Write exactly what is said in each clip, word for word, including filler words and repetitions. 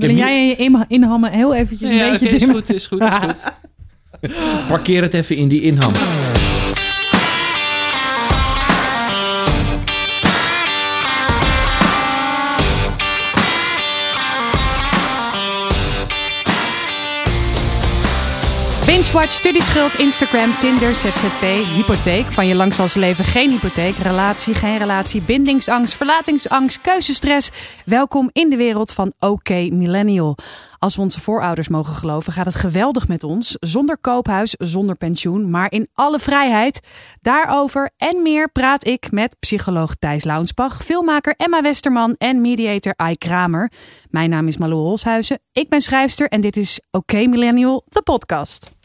Wil jij in inhammen heel eventjes een ja, beetje okay, is goed, is goed, is goed. Parkeer het even in die inhammen. Binge-watch, studieschuld, Instagram, Tinder, Z Z P, hypotheek. Van je langs als leven geen hypotheek, relatie, geen relatie, bindingsangst, verlatingsangst, keuzestress. Welkom in de wereld van OK Millennial. Als we onze voorouders mogen geloven, gaat het geweldig met ons. Zonder koophuis, zonder pensioen, maar in alle vrijheid. Daarover en meer praat ik met psycholoog Thijs Launspach, filmmaker Emma Westerman en mediator Ike Kramer. Mijn naam is Malou Holshuizen, ik ben schrijfster en dit is OK Millennial, de podcast.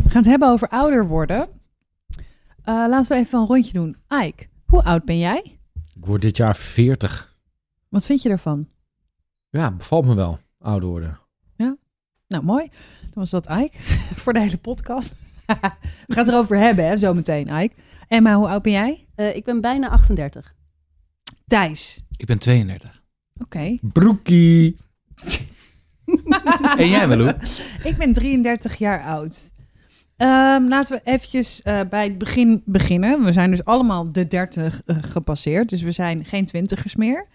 We gaan het hebben over ouder worden. Uh, laten we even een rondje doen. Ike, hoe oud ben jij? Ik word dit jaar veertig. Wat vind je daarvan? Ja, bevalt me wel, ouder worden. Ja? Nou, mooi. Dan was dat Ike voor de hele podcast. We gaan het erover hebben, hè, zometeen, Ike. Emma, hoe oud ben jij? Uh, ik ben bijna achtendertig. Thijs? Ik ben tweeëndertig. Oké. Okay. Broekie. En jij, Malou? Ik ben drieëndertig jaar oud. Um, laten we eventjes uh, bij het begin beginnen. We zijn dus allemaal de dertig uh, gepasseerd. Dus we zijn geen twintigers meer.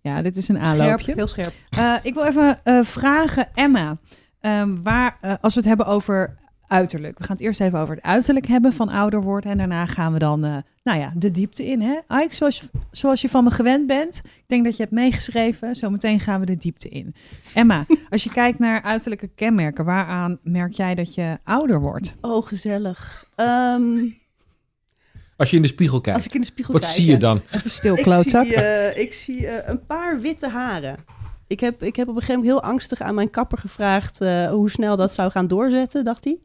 Ja, dit is een aanloopje. Scherp, heel scherp. Uh, ik wil even uh, vragen, Emma. Um, waar, uh, als we het hebben over uiterlijk. We gaan het eerst even over het uiterlijk hebben van ouder worden. En daarna gaan we dan uh, nou ja, de diepte in. Hè? Ike, zoals, zoals je van me gewend bent. Ik denk dat je hebt meegeschreven. Zometeen gaan we de diepte in. Emma, als je kijkt naar uiterlijke kenmerken. Waaraan merk jij dat je ouder wordt? Oh, gezellig. Um... Als je in de spiegel kijkt. Als ik in de spiegel wat kijk, zie je dan? Even stil, klootzak. Ik zie, uh, ik zie uh, een paar witte haren. Ik heb, ik heb op een gegeven moment heel angstig aan mijn kapper gevraagd uh, hoe snel dat zou gaan doorzetten, dacht hij.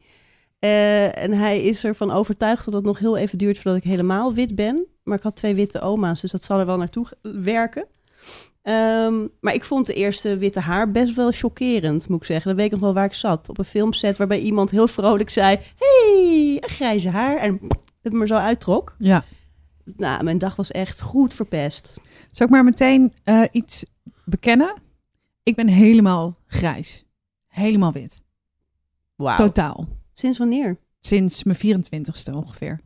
Uh, en hij is ervan overtuigd dat het nog heel even duurt voordat ik helemaal wit ben. Maar ik had twee witte oma's, dus dat zal er wel naartoe werken. Um, maar ik vond de eerste witte haar best wel chockerend, moet ik zeggen. Dan weet ik nog wel waar ik zat. Op een filmset waarbij iemand heel vrolijk zei, hey, een grijze haar. En het me zo uittrok. Ja. Nou, mijn dag was echt goed verpest. Zal ik maar meteen uh, iets bekennen? Ik ben helemaal grijs. Helemaal wit. Wauw. Totaal. Sinds wanneer? Sinds mijn vierentwintigste ongeveer.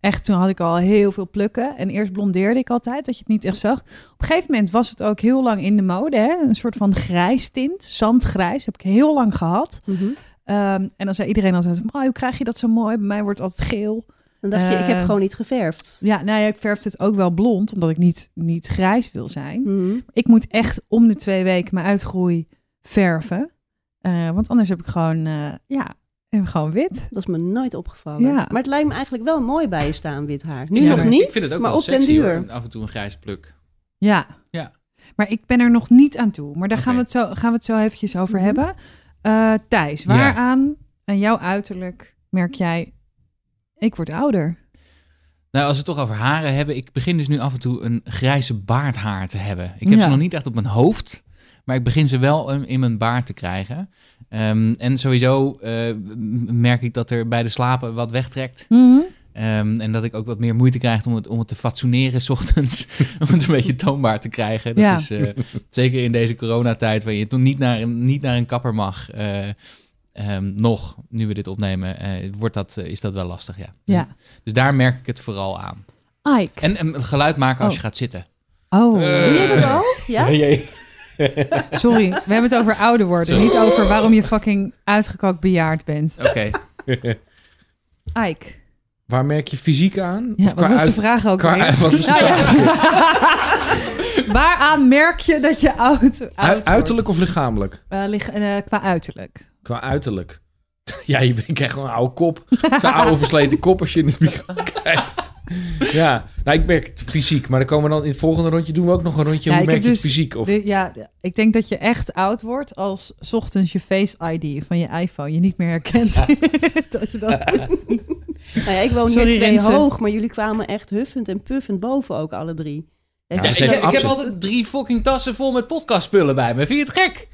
Echt, toen had ik al heel veel plukken. En eerst blondeerde ik altijd, dat je het niet echt zag. Op een gegeven moment was het ook heel lang in de mode. Hè? Een soort van grijs tint, zandgrijs. Heb ik heel lang gehad. Mm-hmm. Um, en dan zei iedereen altijd, oh, hoe krijg je dat zo mooi? Bij mij wordt het altijd geel. Dan dacht je, uh, ik heb gewoon niet geverfd. Ja, nou ja, ik verf het ook wel blond, omdat ik niet, niet grijs wil zijn. Mm-hmm. Ik moet echt om de twee weken mijn uitgroei verven. Uh, want anders heb ik gewoon, uh, ja... En gewoon wit. Dat is me nooit opgevallen. Ja. Maar het lijkt me eigenlijk wel mooi bij je staan, wit haar. Nu ja, nog niet, ik vind het ook maar op den duur. Hoor. Af en toe een grijs pluk. Ja. ja, maar ik ben er nog niet aan toe. Maar daar okay. gaan, we het zo, gaan we het zo eventjes over mm-hmm. hebben. Uh, Thijs, waaraan ja. aan jouw uiterlijk merk jij, ik word ouder? Nou, als we het toch over haren hebben. Ik begin dus nu af en toe een grijze baardhaar te hebben. Ik heb ja. ze nog niet echt op mijn hoofd. Maar ik begin ze wel in mijn baard te krijgen. Um, en sowieso uh, merk ik dat er bij de slapen wat wegtrekt. Mm-hmm. Um, en dat ik ook wat meer moeite krijg om het, om het te fatsoeneren 's ochtends. Om het een beetje toonbaar te krijgen. Dat ja. is, uh, zeker in deze coronatijd waar je niet naar, niet naar een kapper mag. Uh, um, nog, nu we dit opnemen, uh, wordt dat, uh, is dat wel lastig. Ja. Ja. Dus, dus daar merk ik het vooral aan. Ike. En een geluid maken als oh. je gaat zitten. Oh, uh, doe je dat al? Ja? ja Sorry, we hebben het over ouder worden. Sorry. Niet over waarom je fucking uitgekookt bejaard bent. Oké. Okay. Ike. Waar merk je fysiek aan? Ja, wat was uit... de vraag ook qua... weer? Wat is de vraag? Nou, ja. Waaraan merk je dat je oud, oud U- wordt? Uiterlijk of lichamelijk? Uh, lig- uh, qua uiterlijk. Qua uiterlijk? Ja, je krijgt gewoon een oude kop. Zo'n oude versleten kop als je in de spiegel kijkt. Ja, nou, ik merk het fysiek. Maar dan komen we dan in het volgende rondje doen we ook nog een rondje. Ja, hoe merk je dus het fysiek? Of... De, ja, ik denk dat je echt oud wordt als 's ochtends je Face I D van je iPhone je niet meer herkent. Ja. dat je dat... nou ja, ik woon Sorry, hier twee Rensen. hoog, maar jullie kwamen echt huffend en puffend boven ook alle drie. Ja, ja, ik, ik heb altijd drie fucking tassen vol met podcastspullen bij me. Vind je het gek?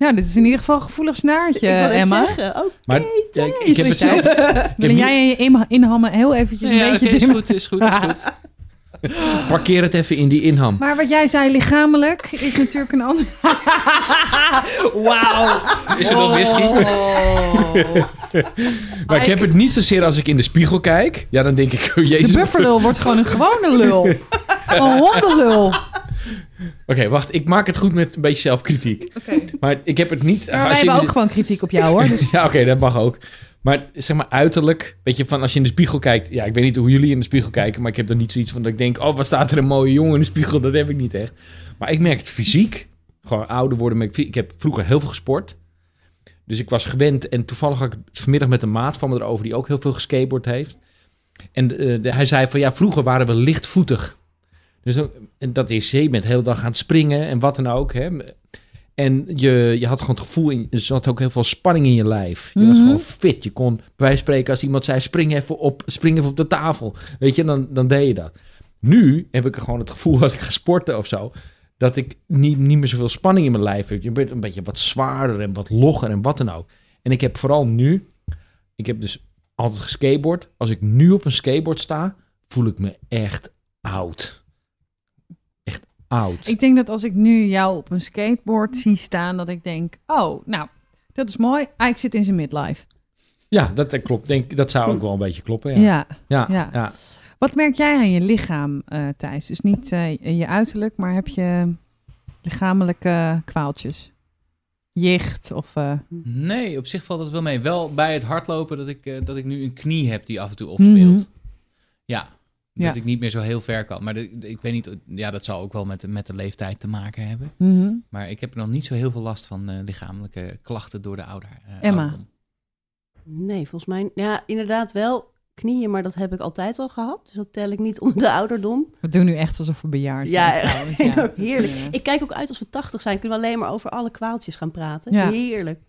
Nou, dit is in ieder geval een gevoelig snaartje, Emma. Zeggen, okay, maar, ja, ik, ik heb het zelfs. Wil jij en je inhammen heel eventjes een ja, beetje okay, is goed, is goed, is goed. Parkeer het even in die inham. Maar wat jij zei, lichamelijk, is natuurlijk een ander. Wauw. Is er nog whisky? Oh. Maar ik heb het niet zozeer als ik in de spiegel kijk. Ja, dan denk ik, oh jezus. De bufferlul wordt gewoon een gewone lul. Een hondenlul. Oké, okay, wacht. Ik maak het goed met een beetje zelfkritiek. Okay. Maar ik heb het niet... Maar wij als hebben ook de... gewoon kritiek op jou, hoor. Dus... ja, oké, okay, dat mag ook. Maar zeg maar uiterlijk, weet je, van als je in de spiegel kijkt... Ja, ik weet niet hoe jullie in de spiegel kijken... maar ik heb dan niet zoiets van dat ik denk... oh, wat staat er een mooie jongen in de spiegel? Dat heb ik niet echt. Maar ik merk het fysiek. Gewoon ouder worden. Ik, ik heb vroeger heel veel gesport. Dus ik was gewend. En toevallig had ik vanmiddag met een maat van me erover... die ook heel veel geskateboard heeft. En uh, de, hij zei van... ja, vroeger waren we lichtvoetig. Dus en dat is, je bent de hele dag aan het springen... en wat dan ook, hè... En je, je had gewoon het gevoel, in, er zat ook heel veel spanning in je lijf. Je mm-hmm. was gewoon fit. Je kon bij wijze van spreken als iemand zei, spring even op, spring even op de tafel. Weet je, dan, dan deed je dat. Nu heb ik gewoon het gevoel als ik ga sporten of zo, dat ik niet, niet meer zoveel spanning in mijn lijf heb. Je bent een beetje wat zwaarder en wat logger en wat dan ook. En ik heb vooral nu, ik heb dus altijd geskateboard. Als ik nu op een skateboard sta, voel ik me echt oud. Out. Ik denk dat als ik nu jou op een skateboard zie staan... dat ik denk, oh, nou, dat is mooi. Ike zit in zijn midlife. Ja, dat, dat klopt. Denk, dat zou ook wel een beetje kloppen. Ja. Ja, ja, ja. ja. Wat merk jij aan je lichaam, uh, Thijs? Dus niet uh, je uiterlijk, maar heb je lichamelijke kwaaltjes? Jicht of... Uh... Nee, op zich valt het wel mee. Wel bij het hardlopen dat ik, uh, dat ik nu een knie heb die af en toe opspeelt. Mm-hmm. Ja. Dat ja. ik niet meer zo heel ver kan. Maar de, de, ik weet niet, ja, dat zal ook wel met, met de leeftijd te maken hebben. Mm-hmm. Maar ik heb nog niet zo heel veel last van uh, lichamelijke klachten door de ouder. Uh, Emma? Ouderdom. Nee, volgens mij... Ja, inderdaad wel knieën, maar dat heb ik altijd al gehad. Dus dat tel ik niet onder de ouderdom. We doen nu echt alsof we bejaard zijn. Ja, trouwens, ja. heerlijk. Ja. Ik kijk ook uit als we tachtig zijn. Kunnen we alleen maar over alle kwaaltjes gaan praten. Ja. Heerlijk.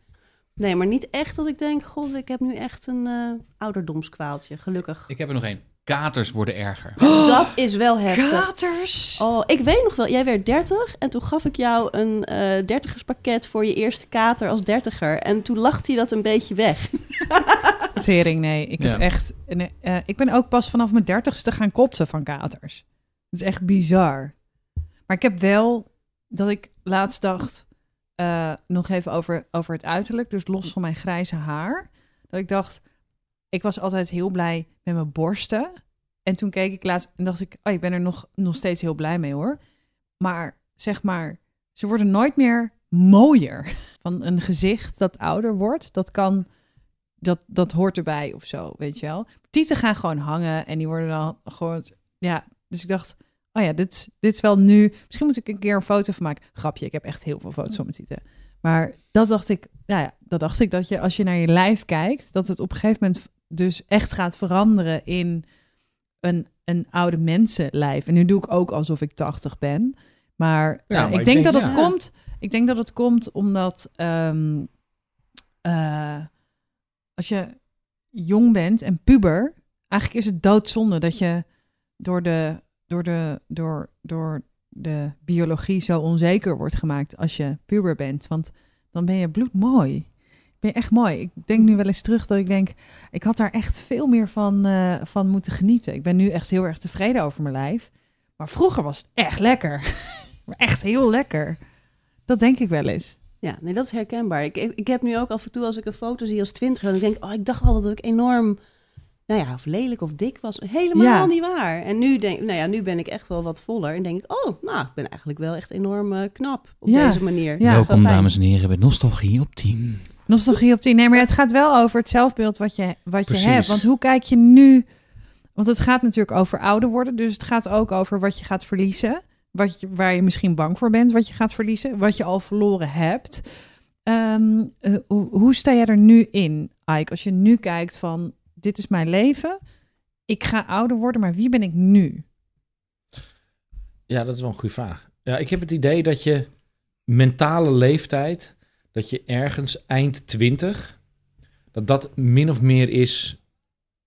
Nee, maar niet echt dat ik denk... God, ik heb nu echt een uh, ouderdomskwaaltje. Gelukkig. Ik heb er nog één. Katers worden erger. Oh, dat is wel heftig. Katers? Oh, ik weet nog wel. Jij werd dertig en toen gaf ik jou een uh, dertigerspakket voor je eerste kater als dertiger. En toen lachte je dat een beetje weg. Tering, nee. Ik, ja. heb echt, nee uh, ik ben ook pas vanaf mijn dertigste gaan kotsen van katers. Dat is echt bizar. Maar ik heb wel dat ik laatst dacht... Uh, nog even over, over het uiterlijk. Dus los van mijn grijze haar. Dat ik dacht... Ik was altijd heel blij met mijn borsten. En toen keek ik laatst en dacht ik... Oh, ik ben er nog, nog steeds heel blij mee, hoor. Maar zeg maar... Ze worden nooit meer mooier. Van een gezicht dat ouder wordt. Dat kan... Dat, dat hoort erbij of zo, weet je wel. Tieten gaan gewoon hangen. En die worden dan gewoon... Ja, dus ik dacht... Oh ja, dit, dit is wel nu... Misschien moet ik een keer een foto van maken. Grapje, ik heb echt heel veel foto's van mijn tieten. Maar dat dacht ik... Nou ja, dat dacht ik dat je als je naar je lijf kijkt... Dat het op een gegeven moment... dus echt gaat veranderen in een, een oude mensenlijf. En nu doe ik ook alsof ik tachtig ben. Maar, ja, uh, maar ik, denk ik denk dat het ja. komt. Ik denk dat het komt omdat um, uh, als je jong bent en puber, eigenlijk is het doodzonde dat je door de, door de, door, door de biologie zo onzeker wordt gemaakt als je puber bent. Want dan ben je bloedmooi. Ben je echt mooi. Ik denk nu wel eens terug dat ik denk... ik had daar echt veel meer van, uh, van moeten genieten. Ik ben nu echt heel erg tevreden over mijn lijf. Maar vroeger was het echt lekker. Echt heel lekker. Dat denk ik wel eens. Ja, nee, dat is herkenbaar. Ik, ik heb nu ook af en toe als ik een foto zie als twintig... en ik denk, oh, ik dacht altijd dat ik enorm... nou ja, of lelijk of dik was. Helemaal ja. niet waar. En nu, denk, nou ja, nu ben ik echt wel wat voller. En denk ik, oh, nou, ik ben eigenlijk wel echt enorm uh, knap op ja. deze manier. Ja. Welkom, dames en heren, bij Nostalgie op tien. Nostalgie op tien. Nee, maar het gaat wel over het zelfbeeld wat je, wat je hebt. Want hoe kijk je nu... Want het gaat natuurlijk over ouder worden. Dus het gaat ook over wat je gaat verliezen. Wat je, waar je misschien bang voor bent. Wat je gaat verliezen. Wat je al verloren hebt. Um, uh, hoe, hoe sta jij er nu in, Ike? Als je nu kijkt van... Dit is mijn leven. Ik ga ouder worden, maar wie ben ik nu? Ja, dat is wel een goede vraag. Ja, ik heb het idee dat je mentale leeftijd... dat je ergens eind twintig, dat dat min of meer is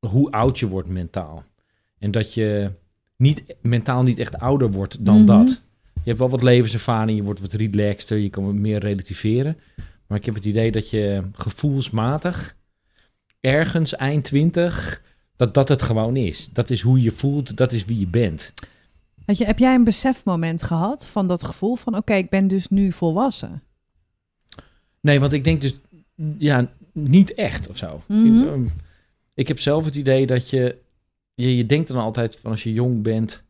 hoe oud je wordt mentaal. En dat je niet, mentaal niet echt ouder wordt dan mm-hmm. dat. Je hebt wel wat levenservaring, je wordt wat relaxter, je kan wat meer relativeren. Maar ik heb het idee dat je gevoelsmatig ergens eind twintig, dat dat het gewoon is. Dat is hoe je voelt, dat is wie je bent. Weet je, heb jij een besefmoment gehad van dat gevoel van... oké, okay, ik ben dus nu volwassen? Nee, want ik denk dus... ja, niet echt of zo. Mm-hmm. ik, ik heb zelf het idee dat je, je... je denkt dan altijd van als je jong bent...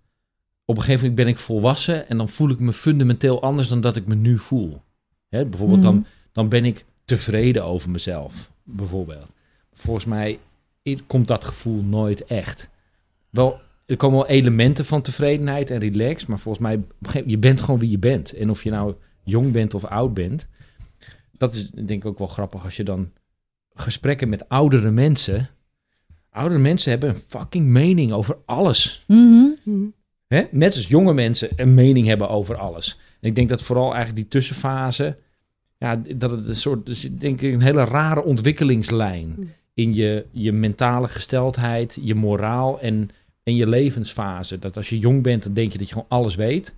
op een gegeven moment ben ik volwassen... en dan voel ik me fundamenteel anders dan dat ik me nu voel. Hè, bijvoorbeeld mm-hmm. dan, dan ben ik tevreden over mezelf. Bijvoorbeeld. Volgens mij komt dat gevoel nooit echt. Wel... Er komen wel elementen van tevredenheid en relax. Maar volgens mij, je bent gewoon wie je bent. En of je nou jong bent of oud bent. Dat is denk ik ook wel grappig als je dan gesprekken met oudere mensen. Oudere mensen hebben een fucking mening over alles. Mm-hmm. Hè? Net als jonge mensen een mening hebben over alles. En ik denk dat vooral eigenlijk die tussenfase. Ja, dat het een soort, dus denk ik, een hele rare ontwikkelingslijn. In je, je mentale gesteldheid, je moraal en... in je levensfase. Dat als je jong bent, dan denk je dat je gewoon alles weet.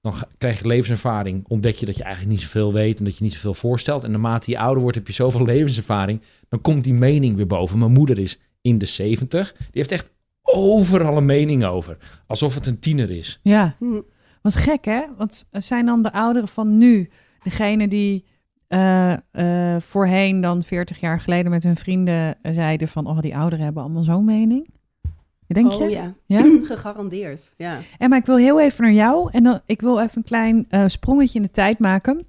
Dan ga, krijg je levenservaring. Ontdek je dat je eigenlijk niet zoveel weet en dat je niet zoveel voorstelt. En naarmate je ouder wordt, heb je zoveel levenservaring. Dan komt die mening weer boven. Mijn moeder is in de zeventig. Die heeft echt overal een mening over. Alsof het een tiener is. Ja, wat gek hè? Want zijn dan de ouderen van nu degene die... Uh, uh, voorheen dan veertig jaar geleden met hun vrienden zeiden van... oh, die ouderen hebben allemaal zo'n mening? Denk je? Oh, ja, ja? Gegarandeerd. Ja. Emma, ik wil heel even naar jou. En dan, ik wil even een klein uh, sprongetje in de tijd maken.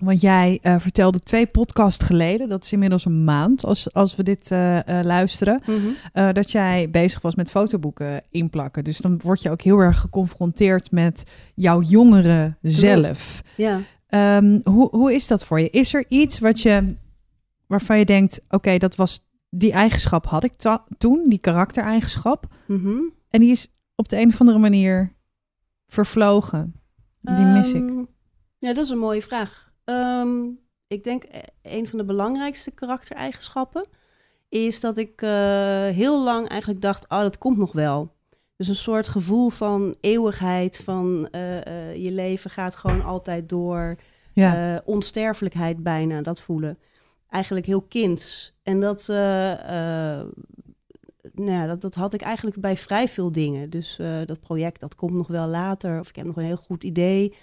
Want jij uh, vertelde twee podcasts geleden, dat is inmiddels een maand als, als we dit uh, uh, luisteren, mm-hmm. uh, dat jij bezig was met fotoboeken inplakken. Dus dan word je ook heel erg geconfronteerd met jouw jongere zelf. Ja. Um, hoe, hoe is dat voor je? Is er iets wat je, waarvan je denkt, oké, okay, dat was... die eigenschap had ik ta- toen, die karaktereigenschap. Mm-hmm. En die is op de een of andere manier vervlogen. Die um, mis ik. Ja, dat is een mooie vraag. Um, ik denk een van de belangrijkste karaktereigenschappen... is dat ik uh, heel lang eigenlijk dacht, ah, dat komt nog wel. Dus een soort gevoel van eeuwigheid, van uh, uh, je leven gaat gewoon altijd door. Ja. Uh, onsterfelijkheid bijna, dat voelen. Eigenlijk heel kinds. En dat, uh, uh, nou ja, dat, dat had ik eigenlijk bij vrij veel dingen. Dus uh, dat project, dat komt nog wel later. Of ik heb nog een heel goed idee.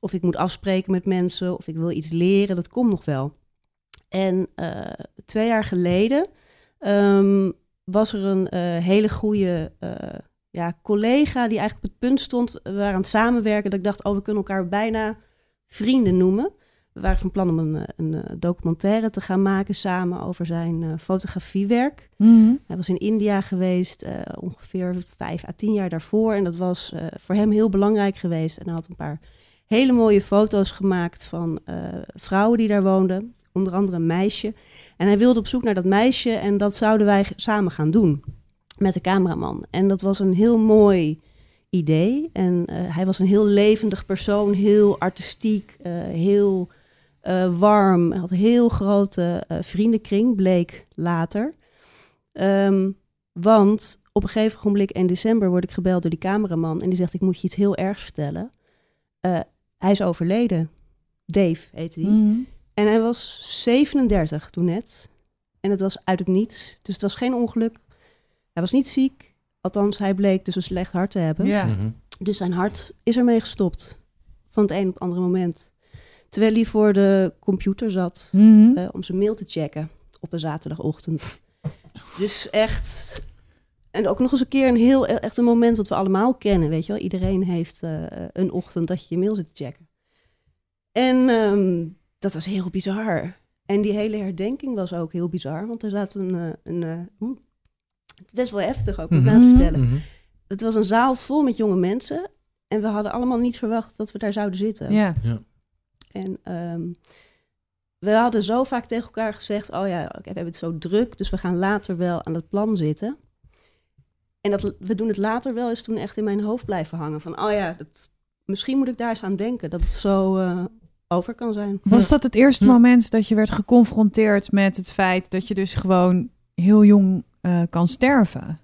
Of ik moet afspreken met mensen. Of ik wil iets leren. Dat komt nog wel. En uh, twee jaar geleden um, was er een uh, hele goede uh, ja, collega... die eigenlijk op het punt stond, we waren aan het samenwerken... dat ik dacht, oh, we kunnen elkaar bijna vrienden noemen... We waren van plan om een, een documentaire te gaan maken samen over zijn uh, fotografiewerk. Mm-hmm. Hij was in India geweest, uh, ongeveer vijf à tien jaar daarvoor. En dat was uh, voor hem heel belangrijk geweest. En hij had een paar hele mooie foto's gemaakt van uh, vrouwen die daar woonden. Onder andere een meisje. En hij wilde op zoek naar dat meisje en dat zouden wij g- samen gaan doen met de cameraman. En dat was een heel mooi... idee. En uh, hij was een heel levendig persoon, heel artistiek, uh, heel uh, warm. Hij had een heel grote uh, vriendenkring, bleek later. Um, want op een gegeven moment in december word ik gebeld door die cameraman en die zegt, ik moet je iets heel ergs vertellen. Uh, hij is overleden. Dave heette die. Mm. En hij was zevenendertig toen net. En het was uit het niets. Dus het was geen ongeluk. Hij was niet ziek. Althans, hij bleek dus een slecht hart te hebben. Ja. Mm-hmm. Dus zijn hart is ermee gestopt. Van het een op het andere moment. Terwijl hij voor de computer zat mm-hmm. uh, om zijn mail te checken op een zaterdagochtend. Dus echt... En ook nog eens een keer een heel echt een moment dat we allemaal kennen. Weet je wel? Iedereen heeft uh, een ochtend dat je je mail zit te checken. En um, dat was heel bizar. En die hele herdenking was ook heel bizar. Want er zat een... een, een uh, best wel heftig ook, moet ik mm-hmm. laten vertellen. Mm-hmm. Het was een zaal vol met jonge mensen. En we hadden allemaal niet verwacht dat we daar zouden zitten. Yeah. Ja. En um, we hadden zo vaak tegen elkaar gezegd... oh ja, okay, we hebben het zo druk, dus we gaan later wel aan dat plan zitten. En dat we doen het later wel is toen echt in mijn hoofd blijven hangen. Van, oh ja, dat, misschien moet ik daar eens aan denken dat het zo... Uh, over kan zijn. Was ja. dat het eerste ja. moment dat je werd geconfronteerd met het feit... dat je dus gewoon heel jong... Uh, kan sterven.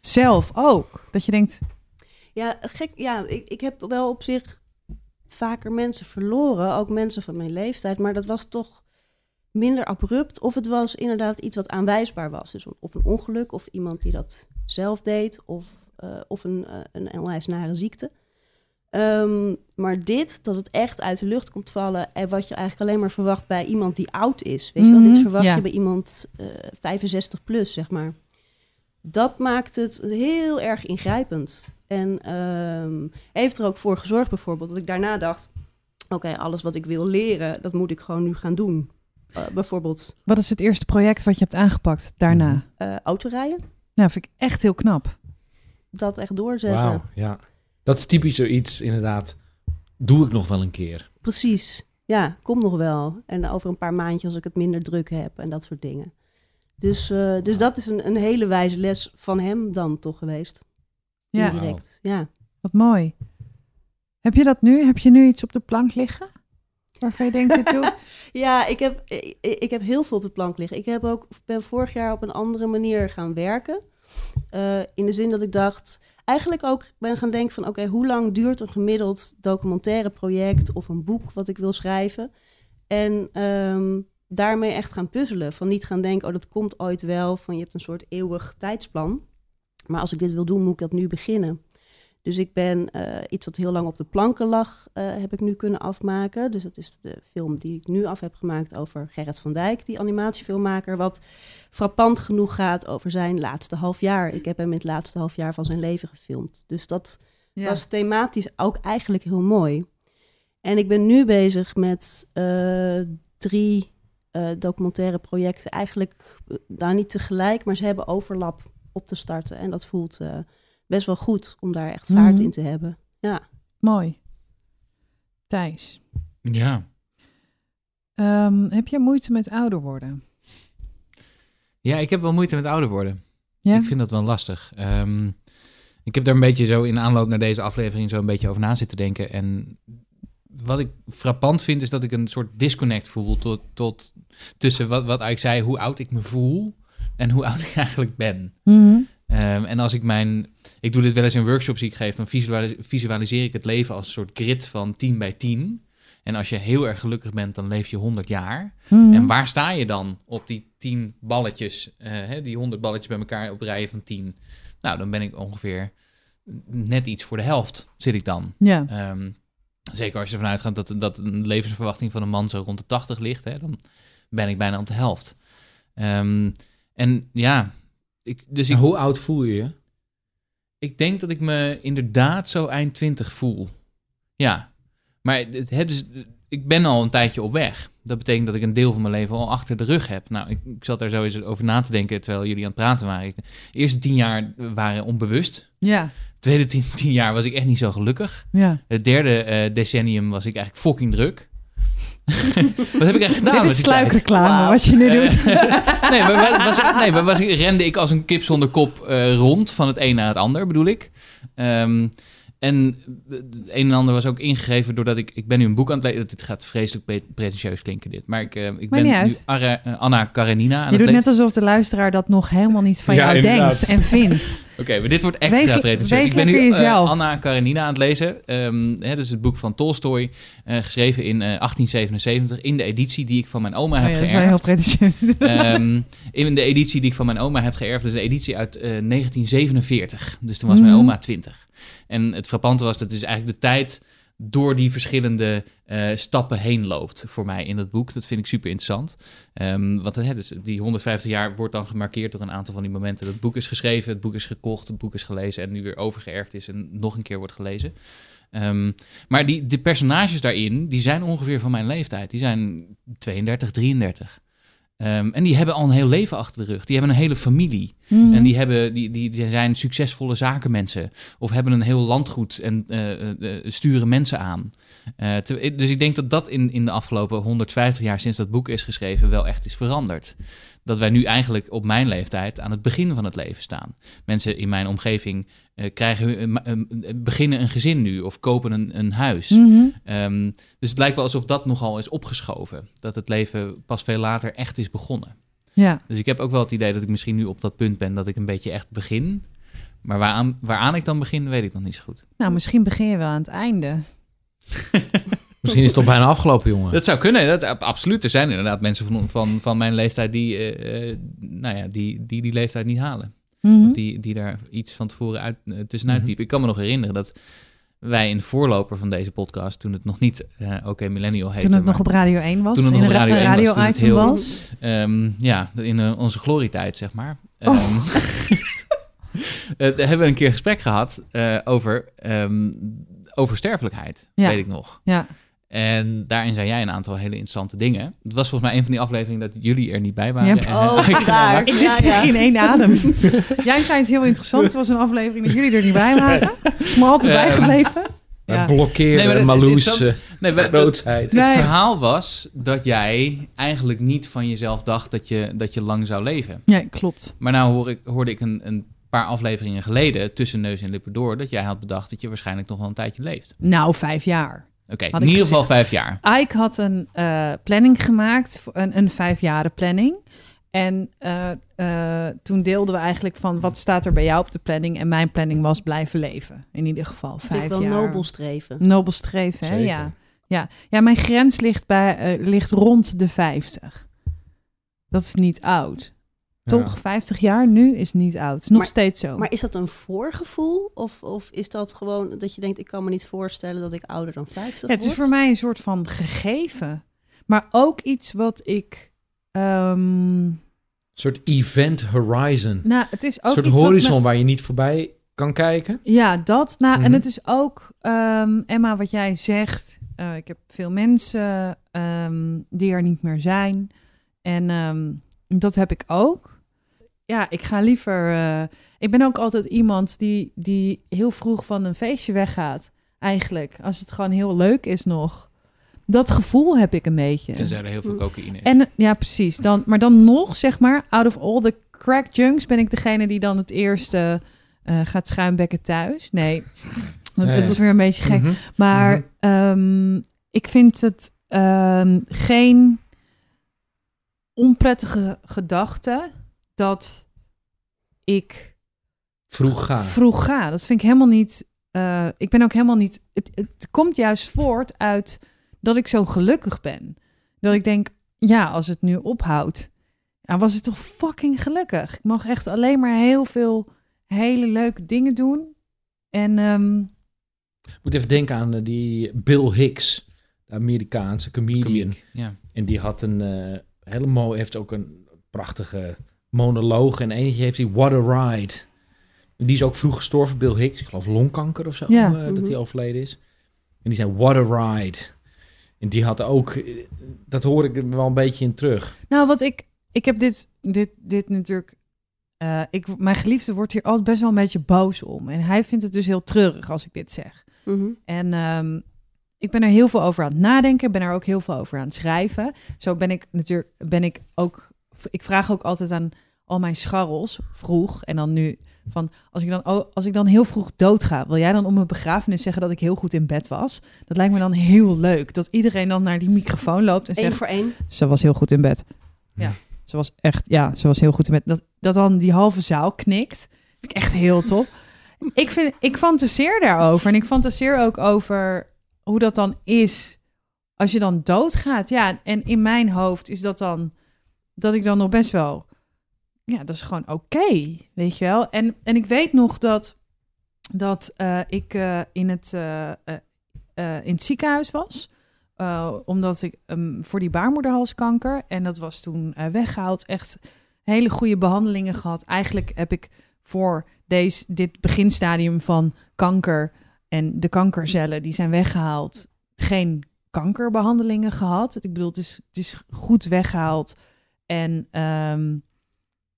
Zelf ook. Dat je denkt... Ja, gek. Ja, ik, ik heb wel op zich vaker mensen verloren. Ook mensen van mijn leeftijd. Maar dat was toch minder abrupt. Of het was inderdaad iets wat aanwijsbaar was. Dus of een ongeluk, of iemand die dat zelf deed, of, uh, of een, uh, een onwijs nare ziekte. Um, maar dit, dat het echt uit de lucht komt vallen en wat je eigenlijk alleen maar verwacht bij iemand die oud is. Weet mm-hmm. je wel, dit verwacht ja. je bij iemand uh, vijfenzestig plus, zeg maar. Dat maakt het heel erg ingrijpend. En um, heeft er ook voor gezorgd bijvoorbeeld dat ik daarna dacht, oké, okay, alles wat ik wil leren, dat moet ik gewoon nu gaan doen. Uh, bijvoorbeeld. Wat is het eerste project wat je hebt aangepakt daarna? Uh, autorijden. Nou, vind ik echt heel knap. Dat echt doorzetten. Wow, ja. Dat is typisch zoiets, inderdaad. Doe ik nog wel een keer. Precies. Ja, kom nog wel. En over een paar maandjes als ik het minder druk heb en dat soort dingen. Dus, uh, dus wow. dat is een, een hele wijze les van hem dan toch geweest. Ja. Indirect. Wow. Ja. Wat mooi. Heb je dat nu? Heb je nu iets op de plank liggen? Waarvan je denkt, dit doet? Ja, ik heb, ik, ik heb heel veel op de plank liggen. Ik heb ook, ben vorig jaar op een andere manier gaan werken. Uh, in de zin dat ik dacht, eigenlijk ook ben gaan denken van, oké, okay, hoe lang duurt een gemiddeld documentaire project of een boek wat ik wil schrijven? En um, daarmee echt gaan puzzelen. Van niet gaan denken, oh, dat komt ooit wel. Van je hebt een soort eeuwig tijdsplan. Maar als ik dit wil doen, moet ik dat nu beginnen. Dus ik ben uh, iets wat heel lang op de planken lag, uh, heb ik nu kunnen afmaken. Dus dat is de film die ik nu af heb gemaakt over Gerrit van Dijk, die animatiefilmmaker. Wat frappant genoeg gaat over zijn laatste half jaar. Ik heb hem in het laatste half jaar van zijn leven gefilmd. Dus dat ja. was thematisch ook eigenlijk heel mooi. En ik ben nu bezig met uh, drie uh, documentaire projecten. Eigenlijk, nou niet tegelijk, maar ze hebben overlap op te starten. En dat voelt... Uh, best wel goed om daar echt vaart mm-hmm. in te hebben. Ja. Mooi. Thijs. Ja. Um, heb jij moeite met ouder worden? Ja, ik heb wel moeite met ouder worden. Ja? Ik vind dat wel lastig. Um, ik heb daar een beetje zo in aanloop naar deze aflevering zo een beetje over na zitten denken. En wat ik frappant vind is dat ik een soort disconnect voel tot, tot tussen wat, wat ik zei, hoe oud ik me voel en hoe oud ik eigenlijk ben. Mm-hmm. Um, en als ik mijn... Ik doe dit wel eens in workshops die ik geef. Dan visualis- visualiseer ik het leven als een soort grid van tien bij tien. En als je heel erg gelukkig bent, dan leef je honderd jaar. Mm-hmm. En waar sta je dan op die tien balletjes? Uh, hè, die honderd balletjes bij elkaar op rijen van tien. Nou, dan ben ik ongeveer net iets voor de helft zit ik dan. Ja. Um, zeker als je ervan uitgaat dat, dat een levensverwachting van een man zo rond de tachtig ligt. Hè, dan ben ik bijna op de helft. Um, en ja... Ik, dus ik, hoe oud voel je je? Ik denk dat ik me inderdaad zo eind twintig voel. Ja, maar het, het is, ik ben al een tijdje op weg. Dat betekent dat ik een deel van mijn leven al achter de rug heb. Nou, ik, ik zat daar zo eens over na te denken terwijl jullie aan het praten waren. De eerste tien jaar waren onbewust. Ja. De tweede tien, tien jaar was ik echt niet zo gelukkig. Ja. Het derde uh, decennium was ik eigenlijk fucking druk. Wat heb ik echt gedaan? Dit is sluikreclame, wow. Wat je nu doet. nee, maar was, nee, maar was ik, rende ik als een kip zonder kop uh, rond van het een naar het ander, bedoel ik. Um, en het een en ander was ook ingegeven doordat ik... Ik ben nu een boek aan het lezen. Dit gaat vreselijk pre- pretentieus klinken, dit. Maar ik, uh, ik ben nu Ara, uh, Anna Karenina aan het lezen. Je doet net alsof de luisteraar dat nog helemaal niet van ja, jou inderdaad. denkt en vindt. Oké, okay, maar dit wordt extra pretentieus. Ik ben nu uh, Anna Karenina aan het lezen. Um, hè, dat is het boek van Tolstoy, uh, geschreven in uh, achttien zevenenzeventig... in de editie die ik van mijn oma oh, heb ja, geërfd. Dat is wel heel pretentieus. Um, in de editie die ik van mijn oma heb geërfd... is een editie uit uh, negentien zevenenveertig. Dus toen was mm. mijn oma twintig. En het frappante was dat dus eigenlijk de tijd... door die verschillende uh, stappen heen loopt voor mij in dat boek. Dat vind ik super interessant. Um, want hè, dus die honderdvijftig jaar wordt dan gemarkeerd door een aantal van die momenten. Dat het boek is geschreven, het boek is gekocht, het boek is gelezen... en nu weer overgeërfd is en nog een keer wordt gelezen. Um, maar die, die personages daarin, die zijn ongeveer van mijn leeftijd. Die zijn tweeëndertig, drieëndertig. Um, en die hebben al een heel leven achter de rug. Die hebben een hele familie. Mm-hmm. En die, hebben, die, die, die zijn succesvolle zakenmensen. Of hebben een heel landgoed en uh, uh, sturen mensen aan. Uh, te, dus ik denk dat dat in, in de afgelopen honderdvijftig jaar... sinds dat boek is geschreven wel echt is veranderd. Dat wij nu eigenlijk op mijn leeftijd aan het begin van het leven staan. Mensen in mijn omgeving uh, krijgen, uh, uh, beginnen een gezin nu of kopen een, een huis. Mm-hmm. Um, dus het lijkt wel alsof dat nogal is opgeschoven. Dat het leven pas veel later echt is begonnen. Ja. Dus ik heb ook wel het idee dat ik misschien nu op dat punt ben dat ik een beetje echt begin. Maar waaraan, waaraan ik dan begin, weet ik nog niet zo goed. Nou, misschien begin je wel aan het einde. Misschien is het al bijna afgelopen, jongen. Dat zou kunnen, dat, absoluut. Er zijn inderdaad mensen van, van, van mijn leeftijd die, uh, nou ja, die, die die leeftijd niet halen. Mm-hmm. Of die, die daar iets van tevoren uit, uh, tussenuit piepen. Mm-hmm. Ik kan me nog herinneren dat wij in de voorloper van deze podcast, toen het nog niet uh, OK Millennial heette. Toen het nog op Radio één was. Toen het nog op Radio één radio was. Toen het heel, was. Um, ja, in uh, onze glorietijd, zeg maar. Oh. Um, uh, hebben we een keer gesprek gehad uh, over, um, over sterfelijkheid, ja. weet ik nog. Ja. En daarin zei jij een aantal hele interessante dingen. Het was volgens mij een van die afleveringen dat jullie er niet bij waren. Yep. En oh, ik daar. Ik zit ja, ja. in één adem. Jij zei het heel interessant. Het was een aflevering dat jullie er niet bij waren. Het is me altijd uh, bijgebleven. Ja. Blokkeren, nee, Malou's uh, nee, grootheid. Nee. Het verhaal was dat jij eigenlijk niet van jezelf dacht dat je, dat je lang zou leven. Ja, klopt. Maar nou hoor ik, hoorde ik een... een paar afleveringen geleden, tussen neus en lippen door, dat jij had bedacht dat je waarschijnlijk nog wel een tijdje leeft. Nou, vijf jaar. Oké, okay, in ieder geval vijf jaar. Ike had een uh, planning gemaakt, een, een vijfjaren planning. En uh, uh, toen deelden we eigenlijk van, wat staat er bij jou op de planning? En mijn planning was blijven leven. In ieder geval vijf jaar. Ik wil nobel streven. Nobel streven, hè? Ja. Ja. Ja, mijn grens ligt, bij, uh, ligt rond de vijftig. Dat is niet oud. Toch, ja. vijftig jaar nu is niet oud. Het is nog maar, steeds zo. Maar is dat een voorgevoel? Of, of is dat gewoon dat je denkt, ik kan me niet voorstellen dat ik ouder dan vijftig word? Ja, het is voor mij een soort van gegeven. Maar ook iets wat ik... Um... Een soort event horizon. Nou, het is ook een soort iets horizon me... waar je niet voorbij kan kijken. Ja, dat. Nou, mm-hmm. En het is ook, um, Emma, wat jij zegt. Uh, ik heb veel mensen um, die er niet meer zijn. En um, dat heb ik ook. Ja, ik ga liever... Uh, ik ben ook altijd iemand die, die heel vroeg van een feestje weggaat. Eigenlijk, als het gewoon heel leuk is nog. Dat gevoel heb ik een beetje. Tenzij er heel veel cocaïne is. En, ja, precies. Dan, maar dan nog, zeg maar, out of all the crack junks... ben ik degene die dan het eerste uh, gaat schuimbekken thuis. Nee, dat, nee, dat is weer een beetje gek. Mm-hmm. Maar mm-hmm. um, ik vind het um, geen onprettige gedachte... dat ik vroeg ga. Vroeg ga. Dat vind ik helemaal niet... Uh, ik ben ook helemaal niet... Het, het komt juist voort uit dat ik zo gelukkig ben. Dat ik denk, ja, als het nu ophoudt... Nou, was het toch fucking gelukkig. Ik mag echt alleen maar heel veel hele leuke dingen doen. En... Um... Ik moet even denken aan die Bill Hicks, de Amerikaanse comedian. Comiek, ja. En die had een... Uh, hele mooie, heeft ook een prachtige... monoloog en eentje heeft hij What a Ride. En die is ook vroeg gestorven, Bill Hicks. Ik geloof longkanker of zo, ja. uh, mm-hmm. dat hij overleden is. En die zei What a Ride. En die had ook, dat hoor ik er wel een beetje in terug. Nou, wat ik, ik heb dit, dit, dit natuurlijk, uh, ik, mijn geliefde wordt hier altijd best wel een beetje boos om. En hij vindt het dus heel treurig als ik dit zeg. Mm-hmm. En um, ik ben er heel veel over aan het nadenken, ben er ook heel veel over aan het schrijven. Zo ben ik natuurlijk, ben ik ook... Ik vraag ook altijd aan al mijn scharrels vroeg en dan nu van als ik dan als ik dan heel vroeg doodga, wil jij dan om mijn begrafenis zeggen dat ik heel goed in bed was? Dat lijkt me dan heel leuk dat iedereen dan naar die microfoon loopt en Eén zegt voor één. Ze was heel goed in bed. Ja, ze was echt ja, ze was heel goed in bed. Dat dat dan die halve zaal knikt. Vind ik echt heel top. ik vind ik fantaseer daarover en ik fantaseer ook over hoe dat dan is als je dan doodgaat. Ja, en in mijn hoofd is dat dan dat ik dan nog best wel... Ja, dat is gewoon oké, okay, weet je wel. En, en ik weet nog dat, dat uh, ik uh, in, het, uh, uh, in het ziekenhuis was. Uh, omdat ik um, voor die baarmoederhalskanker... En dat was toen uh, weggehaald. Echt hele goede behandelingen gehad. Eigenlijk heb ik voor deze, dit beginstadium van kanker... En de kankercellen, die zijn weggehaald. Geen kankerbehandelingen gehad. Ik bedoel, het is, het is goed weggehaald... En, um,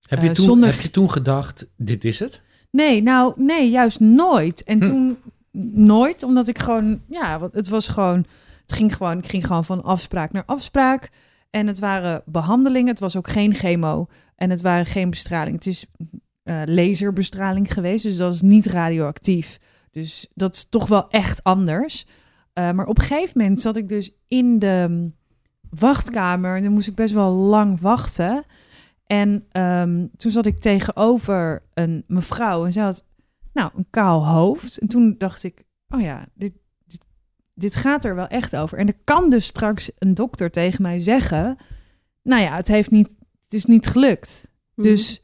heb, je toen, zonder... heb je toen gedacht, dit is het? Nee, nou, nee, juist nooit. En hm. toen nooit, omdat ik gewoon, ja, het was gewoon, het ging gewoon, ik ging gewoon van afspraak naar afspraak. En het waren behandelingen, het was ook geen chemo en het waren geen bestraling. Het is uh, laserbestraling geweest, dus dat is niet radioactief. Dus dat is toch wel echt anders. Uh, maar op een gegeven moment zat ik dus in de... wachtkamer. En dan moest ik best wel lang wachten. En um, toen zat ik tegenover een mevrouw. En zij had nou, een kaal hoofd. En toen dacht ik, oh ja, dit, dit, dit gaat er wel echt over. En er kan dus straks een dokter tegen mij zeggen... nou ja, het, heeft niet, het is niet gelukt. Mm. Dus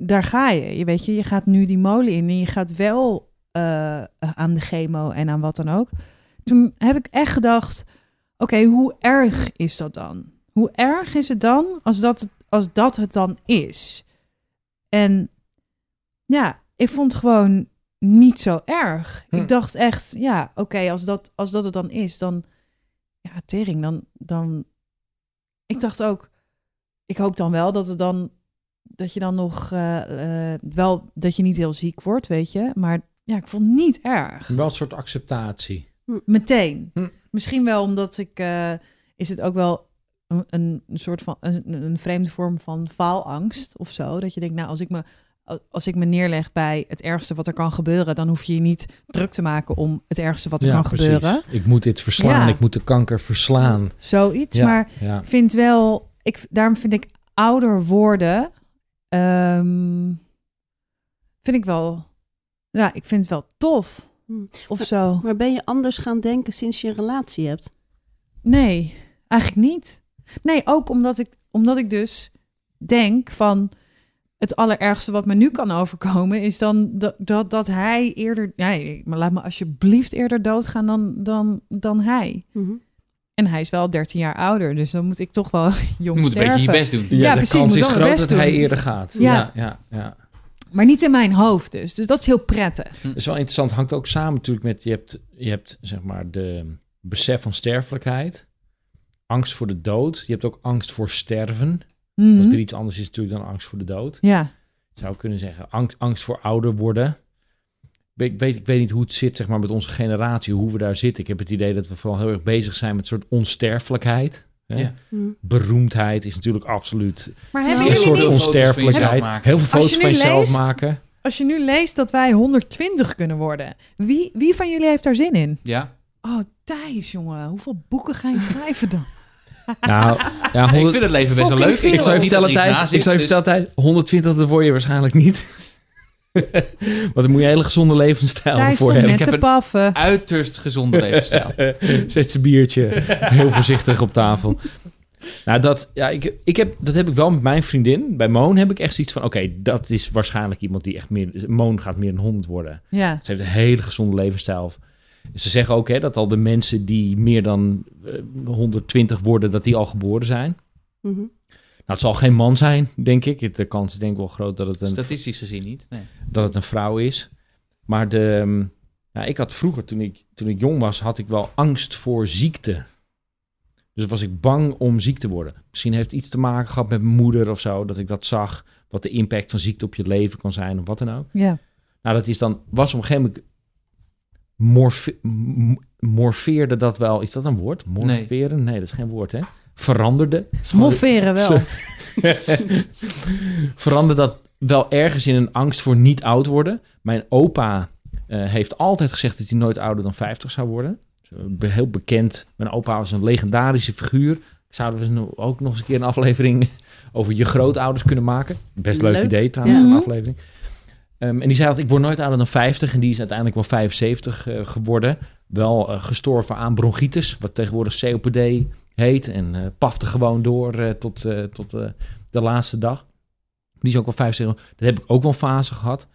daar ga je. Je, weet je. Je gaat nu die molen in en je gaat wel uh, aan de chemo en aan wat dan ook. Toen heb ik echt gedacht... Oké, okay, hoe erg is dat dan? Hoe erg is het dan als dat, als dat het dan is? En ja, ik vond het gewoon niet zo erg. Hm. Ik dacht echt, ja, oké, okay, als, dat, als dat het dan is, dan... Ja, tering, dan, dan... Ik dacht ook, ik hoop dan wel dat het dan... Dat je dan nog... Uh, uh, wel, dat je niet heel ziek wordt, weet je. Maar ja, ik vond het niet erg. Wel een soort acceptatie. Meteen. Hm. Misschien wel omdat ik... Uh, is het ook wel een, een soort van... Een, een vreemde vorm van faalangst of zo. Dat je denkt, nou, als ik me... Als ik me neerleg bij het ergste wat er kan gebeuren... dan hoef je je niet druk te maken om het ergste wat er ja, kan precies. gebeuren. Ik moet dit verslaan, ja. Ik moet de kanker verslaan. Zoiets, ja, maar ja. vind wel... Ik, daarom vind ik ouder worden... Um, vind ik wel... Ja, ik vind het wel tof hmm. of maar, zo. Maar ben je anders gaan denken sinds je een relatie hebt? Nee, eigenlijk niet. Nee, ook omdat ik, omdat ik dus denk van... Het allerergste wat me nu kan overkomen is dan dat, dat, dat hij eerder... Nee, maar laat me alsjeblieft eerder doodgaan dan, dan, dan hij. Mm-hmm. En hij is wel dertien jaar ouder, dus dan moet ik toch wel jong je moet sterven. Een beetje je best doen. Ja, ja de precies, kans is groot dat doen. Hij eerder gaat. Ja. Ja, ja, ja. Maar niet in mijn hoofd dus. Dus dat is heel prettig. Dat is wel interessant. Hangt ook samen natuurlijk met... Je hebt, je hebt zeg maar de besef van sterfelijkheid. Angst voor de dood. Je hebt ook angst voor sterven. Mm-hmm. Dat er iets anders is natuurlijk dan angst voor de dood. Ja. Zou kunnen zeggen, angst, angst voor ouder worden. Ik weet, ik weet niet hoe het zit zeg maar, met onze generatie, hoe we daar zitten. Ik heb het idee dat we vooral heel erg bezig zijn met een soort onsterfelijkheid. Hè? Ja. Mm. Beroemdheid is natuurlijk absoluut maar hebben een jullie soort niet? Onsterfelijkheid. Heel, heel veel foto's van jezelf leest, maken. Als je nu leest dat wij honderdtwintig kunnen worden. Wie, wie van jullie heeft daar zin in? Ja. Oh, Thijs, jongen. Hoeveel boeken ga je schrijven dan? Nou, ja, honderd... Ik vind het leven best wel leuk. Ik zou je vertellen, Thijs, ik zou je vertellen, Thijs, honderdtwintig, dat word je waarschijnlijk niet. Want dan moet je een hele gezonde levensstijl Thijs voor hebben. Ik heb paffen. Een uiterst gezonde levensstijl. Zet zijn biertje heel voorzichtig op tafel. Nou, dat, ja, ik, ik heb, dat heb ik wel met mijn vriendin. Bij Moon heb ik echt zoiets van... Oké, okay, dat is waarschijnlijk iemand die echt meer... Moon gaat meer dan honderd worden. Ja. Ze heeft een hele gezonde levensstijl. Ze zeggen ook hè, dat al de mensen die meer dan uh, honderdtwintig worden... dat die al geboren zijn. Mm-hmm. Nou, het zal geen man zijn, denk ik. De kans is denk ik wel groot dat het een... Statistisch gezien niet. Nee. Dat het een vrouw is. Maar de, nou, ik had vroeger, toen ik, toen ik jong was... had ik wel angst voor ziekte. Dus was ik bang om ziek te worden. Misschien heeft het iets te maken gehad met mijn moeder of zo... dat ik dat zag, wat de impact van ziekte op je leven kan zijn... of wat dan ook. Ja. Nou, dat is dan, was op een gegeven moment... Morfe, morfeerde dat wel... Is dat een woord? Morferen? Nee, nee dat is geen woord, hè? Veranderde. Morferen wel. Veranderde dat wel ergens in een angst voor niet oud worden. Mijn opa uh, heeft altijd gezegd... dat hij nooit ouder dan vijftig zou worden. Dus heel bekend. Mijn opa was een legendarische figuur. Ik zou er ook nog eens een keer een aflevering... over je grootouders kunnen maken. Best leuk, leuk. idee trouwens, ja. Een aflevering... Um, en die zei altijd, ik word nooit ouder dan vijftig. En die is uiteindelijk wel vijfenzeventig uh, geworden. Wel uh, gestorven aan bronchitis, wat tegenwoordig C O P D heet. En uh, pafte gewoon door uh, tot, uh, tot uh, de laatste dag. Die is ook wel vijfenzeventig. Dat heb ik ook wel een fase gehad.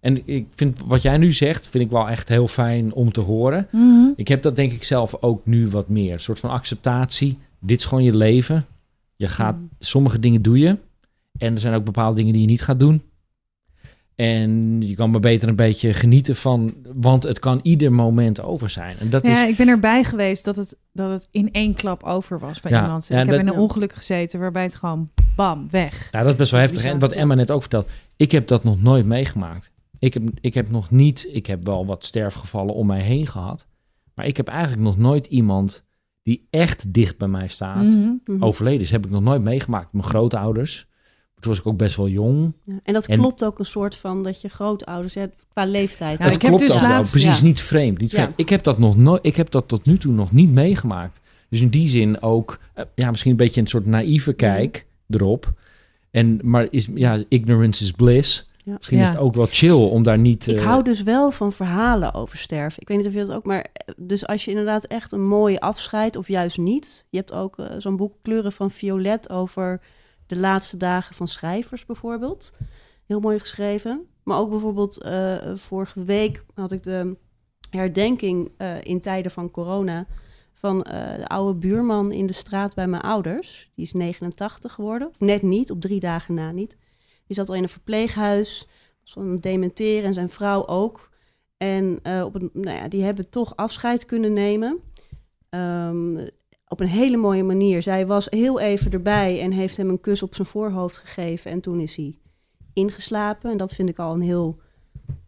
En ik vind wat jij nu zegt, vind ik wel echt heel fijn om te horen. Mm-hmm. Ik heb dat denk ik zelf ook nu wat meer. Een soort van acceptatie. Dit is gewoon je leven. Je gaat, mm. Sommige dingen doe je. En er zijn ook bepaalde dingen die je niet gaat doen. En je kan maar beter een beetje genieten van... want het kan ieder moment over zijn. En dat ja, is... ik ben erbij geweest dat het, dat het in één klap over was bij ja, iemand. Ja, ik dat, heb in een ongeluk gezeten waarbij het gewoon bam, weg. Ja, dat is best wel heftig. En wat Emma net ook vertelt... ik heb dat nog nooit meegemaakt. Ik heb, ik heb nog niet... ik heb wel wat sterfgevallen om mij heen gehad. Maar ik heb eigenlijk nog nooit iemand... die echt dicht bij mij staat... Mm-hmm, mm-hmm. overleden is. Heb ik nog nooit meegemaakt. Mijn grootouders... Toen was ik ook best wel jong. Ja, en dat en... klopt ook een soort van dat je grootouders hebt qua leeftijd. Ja, dat ik klopt heb dus ook laatst, wel. Precies, ja. niet vreemd. Niet vreemd. Ja. Ik heb dat nog nooit, ik heb dat tot nu toe nog niet meegemaakt. Dus in die zin ook, ja, misschien een beetje een soort naïeve kijk mm. erop. En maar is ja, ignorance is bliss. Ja. Misschien ja. is het ook wel chill om daar niet... Ik uh... hou dus wel van verhalen over sterven. Ik weet niet of je dat ook... Maar dus als je inderdaad echt een mooie afscheid... of juist niet... Je hebt ook uh, zo'n boek Kleuren van Violet... over de laatste dagen van schrijvers bijvoorbeeld. Heel mooi geschreven. Maar ook bijvoorbeeld uh, vorige week had ik de herdenking... Uh, in tijden van corona... van uh, de oude buurman in de straat bij mijn ouders. Die is negenentachtig geworden. Of net niet, op drie dagen na niet... Die zat al in een verpleeghuis, was aan het dementeren en zijn vrouw ook. En uh, op een, nou ja, die hebben toch afscheid kunnen nemen. Um, op een hele mooie manier. Zij was heel even erbij en heeft hem een kus op zijn voorhoofd gegeven. En toen is hij ingeslapen. En dat vind ik al een heel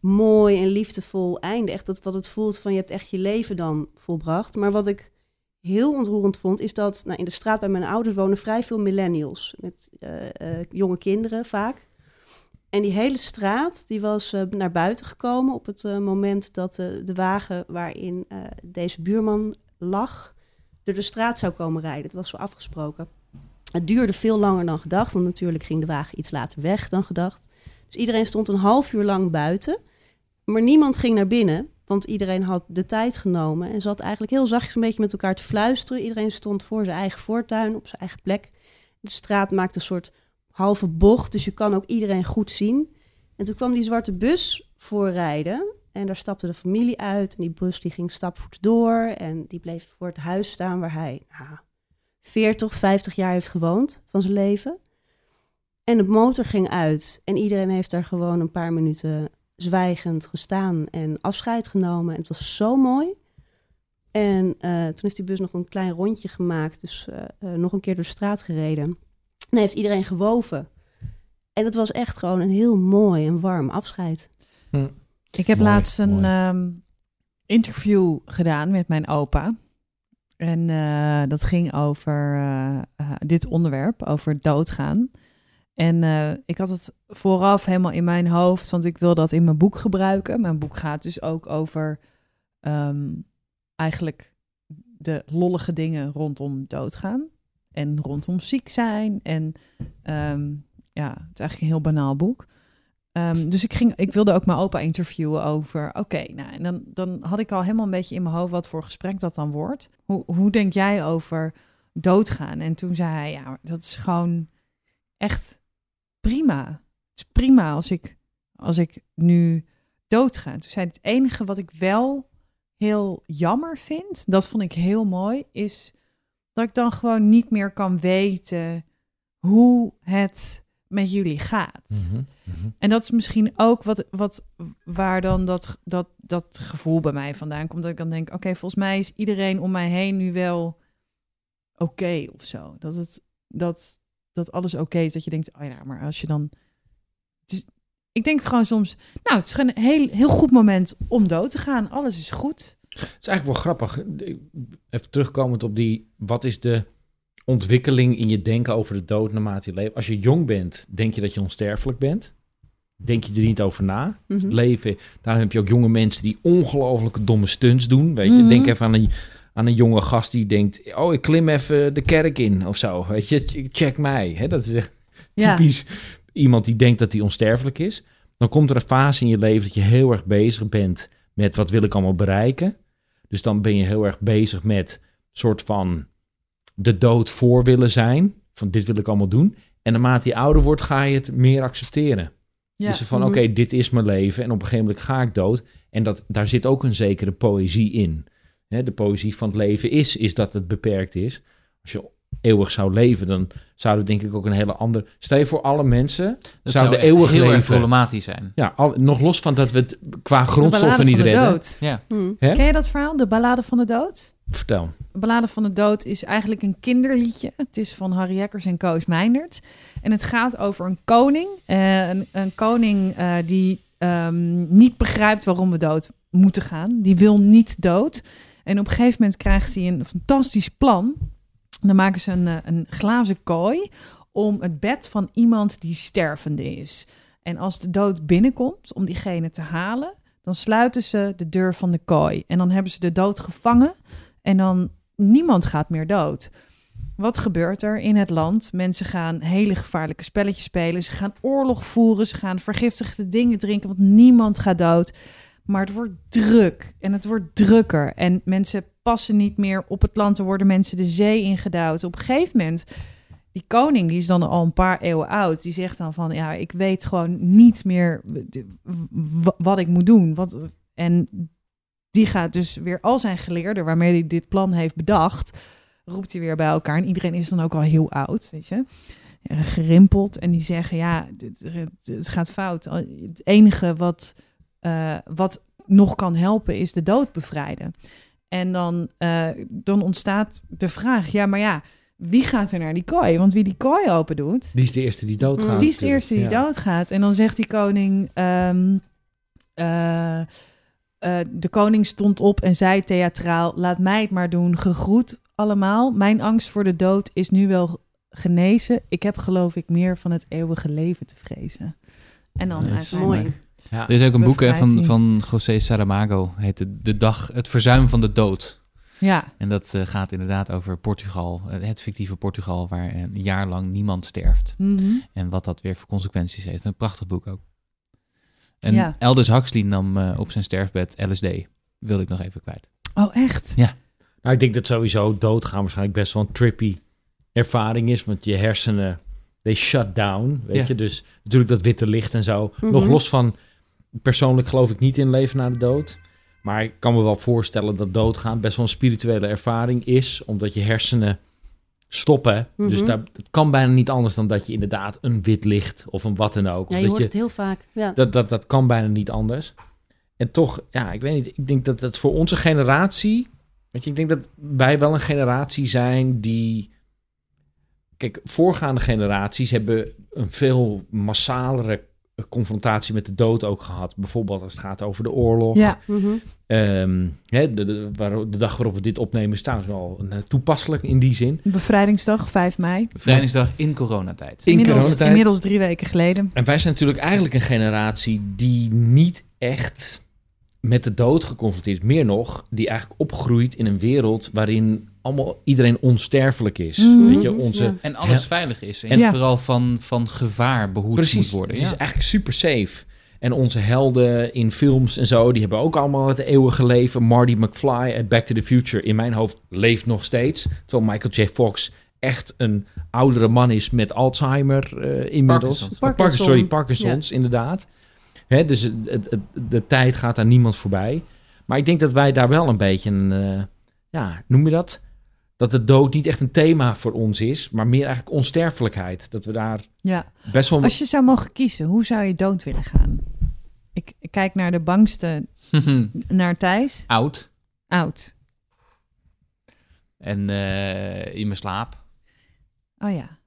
mooi en liefdevol einde. Echt dat wat het voelt van je hebt echt je leven dan volbracht. Maar wat ik heel ontroerend vond, is dat nou, in de straat bij mijn ouders wonen vrij veel millennials. Met uh, uh, jonge kinderen vaak. En die hele straat die was uh, naar buiten gekomen op het uh, moment dat uh, de wagen waarin uh, deze buurman lag, door de straat zou komen rijden. Dat was zo afgesproken. Het duurde veel langer dan gedacht, want natuurlijk ging de wagen iets later weg dan gedacht. Dus iedereen stond een half uur lang buiten, maar niemand ging naar binnen. Want iedereen had de tijd genomen en zat eigenlijk heel zachtjes een beetje met elkaar te fluisteren. Iedereen stond voor zijn eigen voortuin, op zijn eigen plek. De straat maakte een soort halve bocht, dus je kan ook iedereen goed zien. En toen kwam die zwarte bus voorrijden en daar stapte de familie uit. En die bus die ging stapvoets door en die bleef voor het huis staan waar hij nou, veertig, vijftig jaar heeft gewoond van zijn leven. En de motor ging uit en iedereen heeft daar gewoon een paar minuten... zwijgend gestaan en afscheid genomen. En het was zo mooi. En uh, toen heeft die bus nog een klein rondje gemaakt. Dus uh, uh, nog een keer door de straat gereden. En hij heeft iedereen gewoven. En het was echt gewoon een heel mooi en warm afscheid. Hm. Ik heb mooi, laatst een um, interview gedaan met mijn opa. En uh, dat ging over uh, uh, dit onderwerp, over doodgaan. En uh, ik had het vooraf helemaal in mijn hoofd, want ik wil dat in mijn boek gebruiken. Mijn boek gaat dus ook over um, eigenlijk de lollige dingen rondom doodgaan en rondom ziek zijn. En um, ja, het is eigenlijk een heel banaal boek. Um, dus ik, ging, ik wilde ook mijn opa interviewen over, oké, okay, nou, en dan, dan had ik al helemaal een beetje in mijn hoofd wat voor gesprek dat dan wordt. Hoe, hoe denk jij over doodgaan? En toen zei hij, ja, dat is gewoon echt... prima. Het is prima als ik, als ik nu doodga. Toen zei het enige wat ik wel heel jammer vind, dat vond ik heel mooi, is dat ik dan gewoon niet meer kan weten hoe het met jullie gaat. Mm-hmm, mm-hmm. En dat is misschien ook wat, wat, waar dan dat, dat, dat gevoel bij mij vandaan komt. Dat ik dan denk, oké, okay, volgens mij is iedereen om mij heen nu wel oké okay of zo. Dat het... dat dat alles oké okay is, dat je denkt, oh ja, maar als je dan... Dus ik denk gewoon soms, nou, het is een heel, heel goed moment om dood te gaan. Alles is goed. Het is eigenlijk wel grappig. Even terugkomend op die, wat is de ontwikkeling in je denken over de dood naarmate je leeft? Als je jong bent, denk je dat je onsterfelijk bent. Denk je er niet over na. Mm-hmm. Het leven, daarom heb je ook jonge mensen die ongelooflijke domme stunts doen. Weet je, mm-hmm. Denk even aan een... aan een jonge gast die denkt, oh, ik klim even de kerk in of zo. Weet je, check mij. He, dat is echt typisch ja. Iemand die denkt dat hij onsterfelijk is. Dan komt er een fase in je leven dat je heel erg bezig bent met wat wil ik allemaal bereiken. Dus dan ben je heel erg bezig met soort van de dood voor willen zijn. Van dit wil ik allemaal doen. En naarmate je ouder wordt, ga je het meer accepteren. Ja. Dus van, mm-hmm. Oké, dit is mijn leven en op een gegeven moment ga ik dood. En dat, daar zit ook een zekere poëzie in. De poëzie van het leven is, is dat het beperkt is. Als je eeuwig zou leven, dan zouden we denk ik ook een hele andere... Stel je voor alle mensen dat zouden zou eeuwig heel leven... heel erg problematisch zijn. Ja, al, nog los van dat we het qua grondstoffen niet redden. De Ballade van de Dood. Ja. Hmm. Ken je dat verhaal, De Ballade van de Dood? Vertel. De Ballade van de Dood is eigenlijk een kinderliedje. Het is van Harry Jekkers en Koos Meindert. En het gaat over een koning. Uh, een, een koning uh, die um, niet begrijpt waarom we dood moeten gaan. Die wil niet dood. En op een gegeven moment krijgt hij een fantastisch plan. Dan maken ze een, een glazen kooi om het bed van iemand die stervende is. En als de dood binnenkomt om diegene te halen, dan sluiten ze de deur van de kooi. En dan hebben ze de dood gevangen en dan niemand gaat meer dood. Wat gebeurt er in het land? Mensen gaan hele gevaarlijke spelletjes spelen. Ze gaan oorlog voeren. Ze gaan vergiftigde dingen drinken, want niemand gaat dood. Maar het wordt druk en het wordt drukker. En mensen passen niet meer op het land. Er worden mensen de zee ingedouwd. Op een gegeven moment, die koning, die is dan al een paar eeuwen oud. Die zegt dan van, ja, ik weet gewoon niet meer wat ik moet doen. Wat, en die gaat dus weer al zijn geleerden, waarmee hij dit plan heeft bedacht, roept hij weer bij elkaar. En iedereen is dan ook al heel oud, weet je. Gerimpeld. En die zeggen, ja, het gaat fout. Het enige wat, uh, wat nog kan helpen is de dood bevrijden. En dan, uh, dan ontstaat de vraag, ja, maar ja, wie gaat er naar die kooi? Want wie die kooi open doet, die is de eerste die doodgaat. Die is de eerste die ja. doodgaat. En dan zegt die koning... Um, uh, Uh, de koning stond op en zei theatraal, laat mij het maar doen, gegroet allemaal. Mijn angst voor de dood is nu wel genezen. Ik heb geloof ik meer van het eeuwige leven te vrezen. En dan is mooi. Ja. Er is ook een boek hè, van, van José Saramago, heet de, de dag, het verzuim van de dood. Ja. En dat uh, gaat inderdaad over Portugal, het fictieve Portugal, waar een jaar lang niemand sterft. Mm-hmm. En wat dat weer voor consequenties heeft. Een prachtig boek ook. En ja. Aldous Huxley nam uh, op zijn sterfbed L S D. Wilde ik nog even kwijt. Oh, echt? Ja. Nou, ik denk dat sowieso doodgaan waarschijnlijk best wel een trippy ervaring is. Want je hersenen, they shut down, weet ja. je. Dus natuurlijk dat witte licht en zo. Mm-hmm. Nog los van, persoonlijk geloof ik niet in leven na de dood. Maar ik kan me wel voorstellen dat doodgaan best wel een spirituele ervaring is. Omdat je hersenen stoppen. Mm-hmm. Dus daar, het kan bijna niet anders dan dat je inderdaad een wit licht of een wat dan ook. Of ja, je dat hoort je, het heel vaak. Ja. Dat, dat, dat kan bijna niet anders. En toch, ja, ik weet niet. Ik denk dat dat voor onze generatie... Weet je, ik denk dat wij wel een generatie zijn die... Kijk, voorgaande generaties hebben een veel massalere confrontatie met de dood ook gehad. Bijvoorbeeld als het gaat over de oorlog. Ja. Mm-hmm. um, hè, de, de, waar, de dag waarop we dit opnemen is trouwens wel een, uh, toepasselijk in die zin. Bevrijdingsdag, vijf mei. Bevrijdingsdag in coronatijd. In inmiddels, coronatijd. Inmiddels drie weken geleden. En wij zijn natuurlijk eigenlijk een generatie die niet echt met de dood geconfronteerd is. Meer nog, die eigenlijk opgroeit in een wereld waarin allemaal iedereen onsterfelijk is. Mm-hmm. Weet je, onze... En alles ja. veilig is. En ja. vooral van, van gevaar behoed Precies, moet worden. Het ja. is eigenlijk super safe. En onze helden in films en zo, die hebben ook allemaal het eeuwige leven. Marty McFly uit Back to the Future, in mijn hoofd, leeft nog steeds. Terwijl Michael J. Fox echt een oudere man is met Alzheimer uh, inmiddels. Parkinson. Parkinson. Oh, Parkinson, sorry, Parkinson's, ja. inderdaad. Hè, dus het, het, het, de tijd gaat aan niemand voorbij. Maar ik denk dat wij daar wel een beetje een... Uh, ja, noem je dat? Dat de dood niet echt een thema voor ons is, maar meer eigenlijk onsterfelijkheid. Dat we daar ja. best wel... Als je zou mogen kiezen, hoe zou je dood willen gaan? Ik, ik kijk naar de bangste, naar Thijs. Oud. Oud. En uh, in mijn slaap. Oh ja.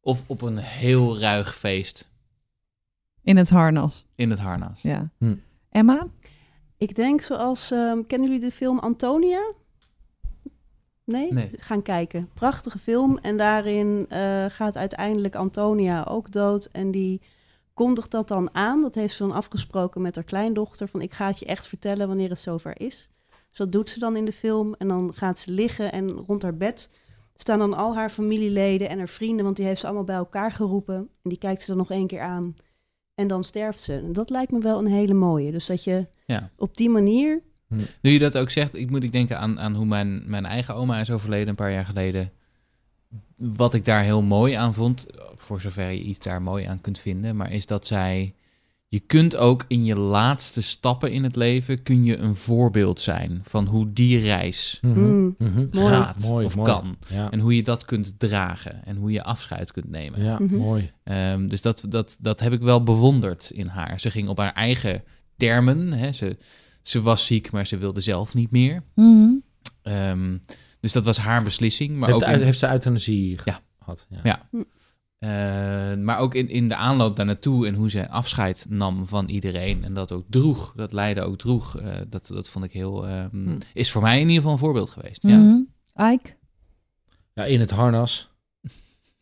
Of op een heel ruig feest. In het harnas. In het harnas. Ja. Hm. Emma? Ik denk zoals... Um, kennen jullie de film Antonia? Nee? nee? Gaan kijken. Prachtige film. En daarin uh, gaat uiteindelijk Antonia ook dood. En die kondigt dat dan aan. Dat heeft ze dan afgesproken met haar kleindochter. Van ik ga het je echt vertellen wanneer het zover is. Dus dat doet ze dan in de film. En dan gaat ze liggen. En rond haar bed staan dan al haar familieleden en haar vrienden. Want die heeft ze allemaal bij elkaar geroepen. En die kijkt ze dan nog één keer aan. En dan sterft ze. En dat lijkt me wel een hele mooie. Dus dat je ja. op die manier... Hm. Nu je dat ook zegt, ik moet ik denken aan, aan hoe mijn, mijn eigen oma is overleden een paar jaar geleden. Wat ik daar heel mooi aan vond, voor zover je iets daar mooi aan kunt vinden, maar is dat zij... Je kunt ook in je laatste stappen in het leven, kun je een voorbeeld zijn van hoe die reis mm-hmm. Mm-hmm. gaat mooi, of mooi. kan. Ja. En hoe je dat kunt dragen en hoe je afscheid kunt nemen. Ja, mm-hmm. mooi. Um, dus dat, dat, dat heb ik wel bewonderd in haar. Ze ging op haar eigen termen, hè, ze... Ze was ziek, maar ze wilde zelf niet meer. Mm-hmm. Um, dus dat was haar beslissing. Maar heeft, ook de, in... heeft ze euthanasie ja. gehad? Ja. ja. Uh, maar ook in, in de aanloop daar naartoe en hoe ze afscheid nam van iedereen. En dat ook droeg, dat lijden ook droeg. Uh, dat, dat vond ik heel... Um, mm. Is voor mij in ieder geval een voorbeeld geweest. Mm-hmm. Ja. Ike? Ja, in het harnas.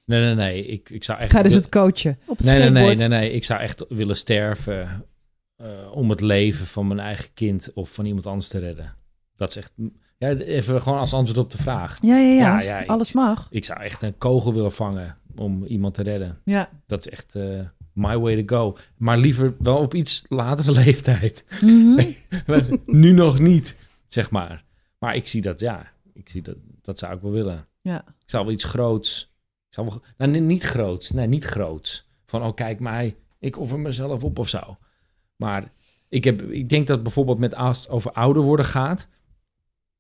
Nee, nee, nee. Ik, ik zou echt... Ga dus het coachen. Op het nee, nee, nee, nee, nee. Ik zou echt willen sterven... Uh, om het leven van mijn eigen kind of van iemand anders te redden. Dat is echt... Ja, Ja, even gewoon als antwoord op de vraag. Ja, ja, ja. ja, ja ik, alles mag. Ik zou echt een kogel willen vangen om iemand te redden. Ja. Dat is echt uh, my way to go. Maar liever wel op iets latere leeftijd. Mm-hmm. Nu nog niet, zeg maar. Maar ik zie dat, ja. Ik zie dat, dat zou ik wel willen. Ja. Ik zou wel iets groots... Ik zou wel, nou, niet groots. Nee, niet groots. Van, oh, kijk mij. Ik offer mezelf op of zo. Maar ik, heb, ik denk dat bijvoorbeeld met als het over ouder worden gaat...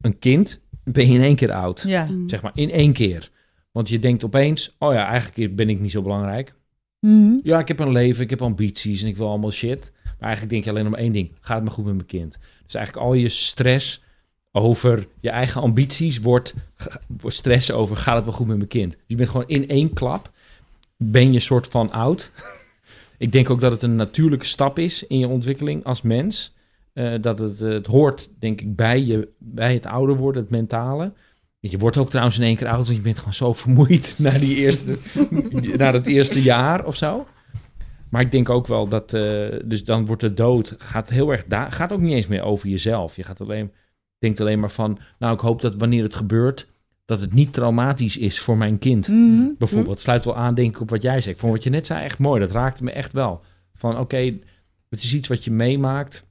Een kind ben je in één keer oud. Ja. Zeg maar, in één keer. Want je denkt opeens... Oh ja, eigenlijk ben ik niet zo belangrijk. Mm. Ja, ik heb een leven, ik heb ambities... en ik wil allemaal shit. Maar eigenlijk denk je alleen om één ding. Gaat het maar goed met mijn kind? Dus eigenlijk al je stress over je eigen ambities... wordt, wordt stress over... gaat het wel goed met mijn kind? Dus je bent gewoon in één klap... ben je soort van oud. Ik denk ook dat het een natuurlijke stap is... in je ontwikkeling als mens... Uh, dat het, het hoort, denk ik, bij, je, bij het ouder worden, het mentale. Je wordt ook trouwens in één keer oud, want je bent gewoon zo vermoeid na, die eerste, na dat eerste jaar of zo. Maar ik denk ook wel dat, uh, dus dan wordt de dood, gaat heel erg da- gaat ook niet eens meer over jezelf. Je gaat alleen, denkt alleen maar van, nou, ik hoop dat wanneer het gebeurt, dat het niet traumatisch is voor mijn kind. Mm-hmm. Bijvoorbeeld, het sluit wel aan, denk ik, op wat jij zei. Ik vond wat je net zei echt mooi, dat raakte me echt wel. Van, oké, okay, het is iets wat je meemaakt...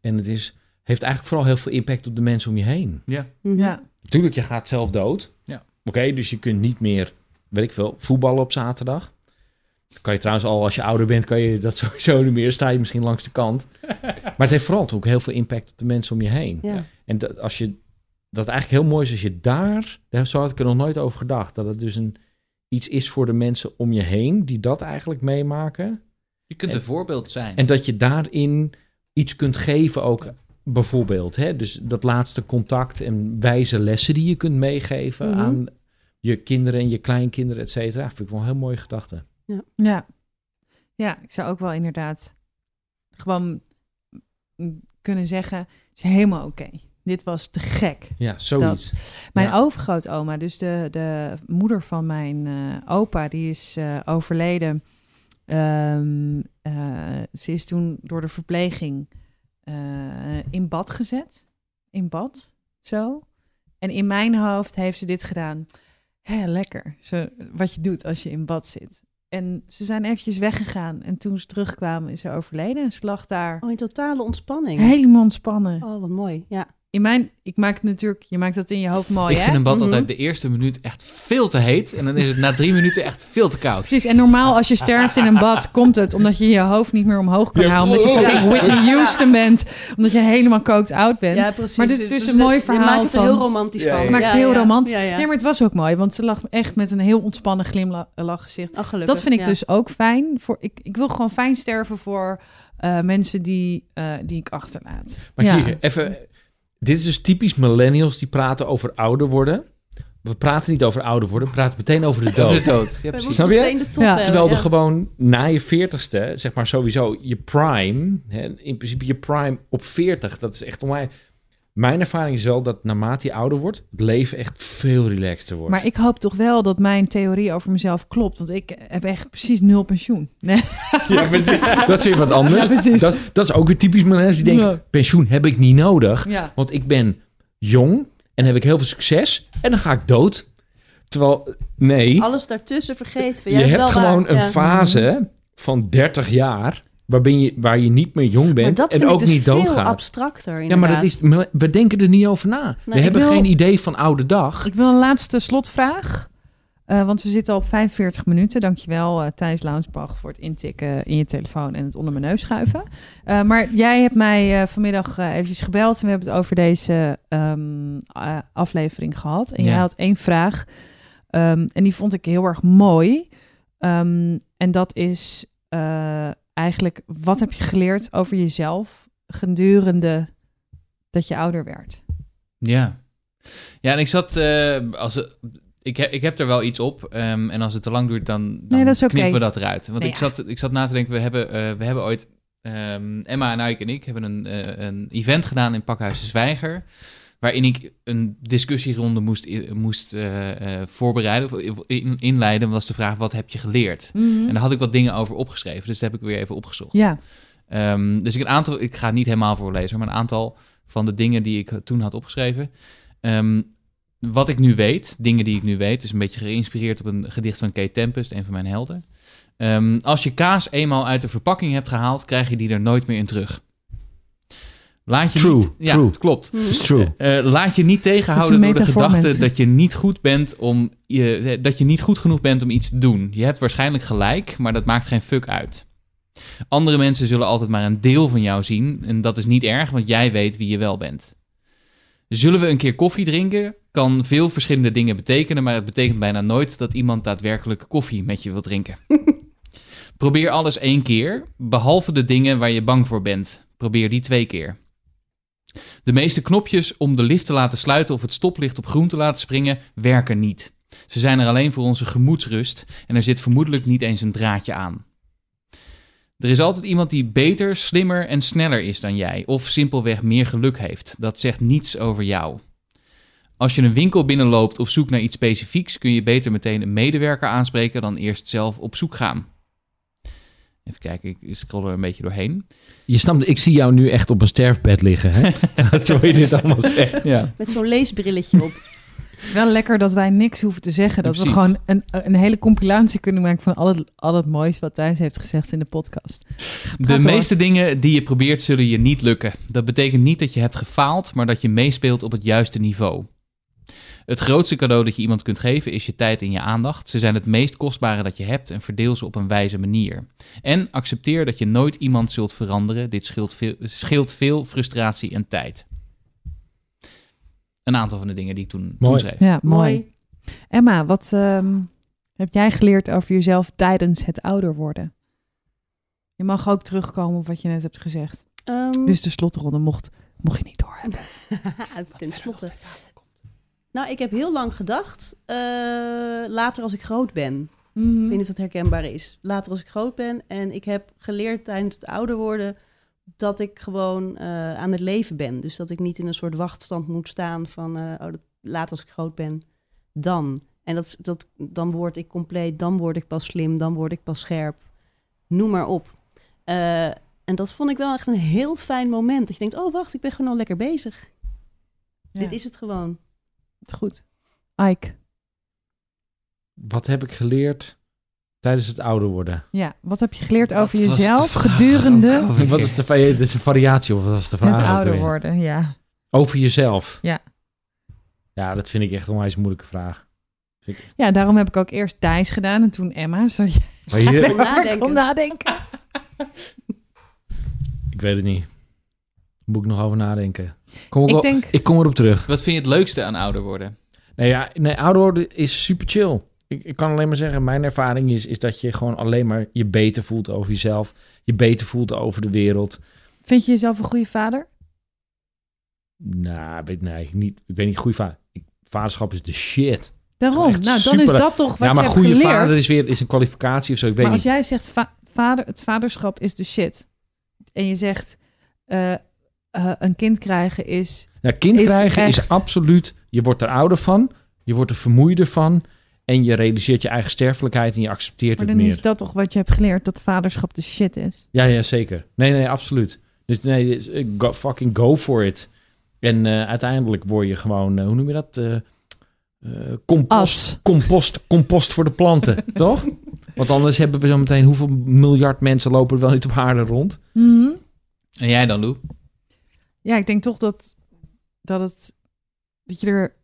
En het is, heeft eigenlijk vooral heel veel impact op de mensen om je heen. Ja. ja. Natuurlijk, je gaat zelf dood. Ja. Oké, okay, dus je kunt niet meer, weet ik veel, voetballen op zaterdag. Dat kan je trouwens al, als je ouder bent, kan je dat sowieso niet meer. Sta je misschien langs de kant. Maar het heeft vooral ook heel veel impact op de mensen om je heen. Ja. En dat, als je, dat eigenlijk heel mooi is als je daar, daar, zo had ik er nog nooit over gedacht. Dat het dus een, iets is voor de mensen om je heen die dat eigenlijk meemaken. Je kunt en, een voorbeeld zijn. En dat je daarin... iets kunt geven ook, bijvoorbeeld. Hè? Dus dat laatste contact en wijze lessen die je kunt meegeven... Mm-hmm. aan je kinderen en je kleinkinderen, et cetera. Vind ik wel een heel mooie gedachte. Ja. Ja. ja, ik zou ook wel inderdaad gewoon kunnen zeggen... het is helemaal oké. Okay. Dit was te gek. Ja, zoiets. Dat. Mijn ja. overgrootoma, dus de, de moeder van mijn uh, opa... die is uh, overleden... Um, uh, ze is toen door de verpleging uh, in bad gezet. In bad, zo. En in mijn hoofd heeft ze dit gedaan. Hé, lekker. Zo, wat je doet als je in bad zit. En ze zijn eventjes weggegaan. En toen ze terugkwamen is ze overleden. En ze lag daar... Oh, in totale ontspanning. Helemaal ontspannen. Oh, wat mooi, ja. In mijn, ik maak het natuurlijk, je maakt dat in je hoofd mooi, ik hè? Ik vind een bad mm-hmm. altijd de eerste minuut echt veel te heet. En dan is het na drie minuten echt veel te koud. Precies, en normaal als je sterft in een bad, komt het omdat je je hoofd niet meer omhoog kan ja, halen. Omdat je fucking Whitney Houston bent. Omdat je helemaal coked out bent. Ja, precies. Maar dit is dus, dus een mooi het, verhaal. Je maakt het van, heel romantisch van. Ja, ja. Je maakt het heel ja, ja. romantisch. Ja, ja. Nee, maar het was ook mooi, want ze lag echt met een heel ontspannen glimlach gezicht. Oh, gelukkig, dat vind ik ja. dus ook fijn. Voor, ik, ik wil gewoon fijn sterven voor uh, mensen die, uh, die ik achterlaat. Maar ja. hier, even... Dit is dus typisch millennials die praten over ouder worden. We praten niet over ouder worden, we praten meteen over de dood. De dood. Ja, precies. Snap je? De top ja. hebben, terwijl ja. er gewoon na je veertigste, zeg maar sowieso, je prime... Hè, in principe je prime op veertig, dat is echt om mij... Mijn ervaring is wel dat naarmate je ouder wordt... het leven echt veel relaxter wordt. Maar ik hoop toch wel dat mijn theorie over mezelf klopt. Want ik heb echt precies nul pensioen. Nee. Ja, dat is weer wat anders. Ja, dat, dat is ook weer typisch mensen die denken... Ja. pensioen heb ik niet nodig. Ja. Want ik ben jong en heb ik heel veel succes. En dan ga ik dood. Terwijl, nee. Alles daartussen vergeet. Je hebt wel gewoon waar. een ja. fase van dertig jaar... Waar, ben je, waar je niet meer jong bent en ook dus niet doodgaat. Dat is veel abstracter, inderdaad. Ja, maar dat is, we denken er niet over na. Nou, we hebben wil, geen idee van oude dag. Ik wil een laatste slotvraag. Uh, want we zitten al op vijfenveertig minuten. Dankjewel, uh, Thijs Launspach, voor het intikken in je telefoon en het onder mijn neus schuiven. Uh, maar jij hebt mij uh, vanmiddag uh, eventjes gebeld. En we hebben het over deze um, uh, aflevering gehad. En ja. jij had één vraag. Um, en die vond ik heel erg mooi. Um, en dat is... Uh, Eigenlijk, wat heb je geleerd over jezelf gedurende dat je ouder werd? Ja, ja en ik zat... Uh, als, ik, heb, ik heb er wel iets op. Um, en als het te lang duurt, dan, dan nee, dat is okay. knippen we dat eruit. Want nee, ik, ja. zat, ik zat na te denken, we hebben, uh, we hebben ooit... Um, Emma en Ike en ik hebben een, uh, een event gedaan in Pakhuis de Zwijger... waarin ik een discussieronde moest, moest uh, uh, voorbereiden, of in, inleiden, was de vraag, wat heb je geleerd? Mm-hmm. En daar had ik wat dingen over opgeschreven, dus dat heb ik weer even opgezocht. Ja. Um, dus ik, een aantal, ik ga het niet helemaal voorlezen, maar een aantal van de dingen die ik toen had opgeschreven, Um, wat ik nu weet, dingen die ik nu weet, is een beetje geïnspireerd op een gedicht van Kate Tempest, een van mijn helden. Um, als je kaas eenmaal uit de verpakking hebt gehaald, krijg je die er nooit meer in terug. Laat je true, niet, ja, true. Klopt. It's true. Uh, laat je niet tegenhouden door de gedachte dat je niet goed bent om je, dat je niet goed genoeg bent om iets te doen. Je hebt waarschijnlijk gelijk, maar dat maakt geen fuck uit. Andere mensen zullen altijd maar een deel van jou zien en dat is niet erg, want jij weet wie je wel bent. Zullen we een keer koffie drinken? Kan veel verschillende dingen betekenen, maar het betekent bijna nooit dat iemand daadwerkelijk koffie met je wil drinken. Probeer alles één keer, behalve de dingen waar je bang voor bent. Probeer die twee keer. De meeste knopjes om de lift te laten sluiten of het stoplicht op groen te laten springen, werken niet. Ze zijn er alleen voor onze gemoedsrust en er zit vermoedelijk niet eens een draadje aan. Er is altijd iemand die beter, slimmer en sneller is dan jij, of simpelweg meer geluk heeft. Dat zegt niets over jou. Als je een winkel binnenloopt op zoek naar iets specifieks, kun je beter meteen een medewerker aanspreken dan eerst zelf op zoek gaan. Even kijken, ik scroll er een beetje doorheen. Je snapt, ik zie jou nu echt op een sterfbed liggen, hè? Zo je dit allemaal zegt. Ja. Met zo'n leesbrilletje op. Het is wel lekker dat wij niks hoeven te zeggen. Dat ja, we gewoon een, een hele compilatie kunnen maken van al het, al het moois wat Thijs heeft gezegd in de podcast. Praat de door. Meeste dingen die je probeert zullen je niet lukken. Dat betekent niet dat je hebt gefaald, maar dat je meespeelt op het juiste niveau. Het grootste cadeau dat je iemand kunt geven is je tijd en je aandacht. Ze zijn het meest kostbare dat je hebt en verdeel ze op een wijze manier. En accepteer dat je nooit iemand zult veranderen. Dit scheelt veel, scheelt veel frustratie en tijd. Een aantal van de dingen die ik toen, toen schreef. Ja, mooi. Emma, wat um, heb jij geleerd over jezelf tijdens het ouder worden? Je mag ook terugkomen op wat je net hebt gezegd. Um... Dus de slotronde mocht, mocht je niet door hebben. Ten slotte. Nou, ik heb heel lang gedacht, uh, later als ik groot ben. Mm-hmm. Ik weet niet of dat herkenbaar is. Later als ik groot ben. En ik heb geleerd tijdens het ouder worden dat ik gewoon uh, aan het leven ben. Dus dat ik niet in een soort wachtstand moet staan van uh, oh, dat, later als ik groot ben, dan. En dat, dat, dan word ik compleet, dan word ik pas slim, dan word ik pas scherp. Noem maar op. Uh, en dat vond ik wel echt een heel fijn moment. Dat je denkt, oh wacht, ik ben gewoon al lekker bezig. Ja. Dit is het gewoon. Goed. Ike. Wat heb ik geleerd tijdens het ouder worden? Ja, wat heb je geleerd over wat jezelf gedurende... Oh, wat is de het is een variatie of wat was de vraag? Het ouder worden, ja. Over jezelf? Ja. Ja, dat vind ik echt een onwijs moeilijke vraag. Ik... Ja, daarom heb ik ook eerst Thijs gedaan en toen Emma. Zodat je maar je... Om nadenken. Om nadenken. Ik weet het niet. Moet ik nog over nadenken. Kom ik, ik, wel, denk, ik kom erop terug. Wat vind je het leukste aan ouder worden? Nou ja, nee, ouder worden is super chill. Ik, ik kan alleen maar zeggen, mijn ervaring is, is dat je gewoon alleen maar je beter voelt over jezelf. Je beter voelt over de wereld. Vind je jezelf een goede vader? Nou, weet, nee, ik, niet, ik ben niet een goede vader. Ik, vaderschap is de shit. Daarom, nou dan super... is dat toch wat ja, maar je hebt geleerd. Goede vader is weer is een kwalificatie of zo. Ik weet maar als niet. Jij zegt, va- vader, het vaderschap is de shit. En je zegt... Uh, Uh, een kind krijgen is... Nou, kind is krijgen echt... is absoluut... Je wordt er ouder van, je wordt er vermoeider van... en je realiseert je eigen sterfelijkheid... en je accepteert het meer. Maar dan is dat toch wat je hebt geleerd... dat vaderschap de shit is? Ja, ja, zeker. Nee, nee, absoluut. Dus nee, go, fucking go for it. En uh, uiteindelijk word je gewoon... Uh, hoe noem je dat? Uh, uh, compost, compost, compost voor de planten, toch? Want anders hebben we zo meteen... hoeveel miljard mensen lopen er wel niet op aarde rond? Mm-hmm. En jij dan, Lou? Ja, ik denk toch dat, dat, het, dat je er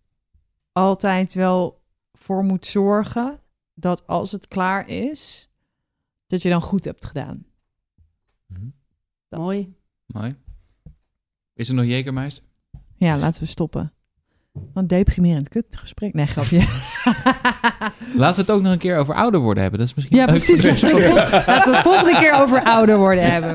altijd wel voor moet zorgen... dat als het klaar is, dat je dan goed hebt gedaan. Mm-hmm. Mooi. Mooi. Is er nog Jägermeister? Ja, laten we stoppen. Een deprimerend kutgesprek. Nee, grapje. Laten we het ook nog een keer over ouder worden hebben. Dat is misschien ja, precies. Laten we het de volgende keer over ouder worden hebben.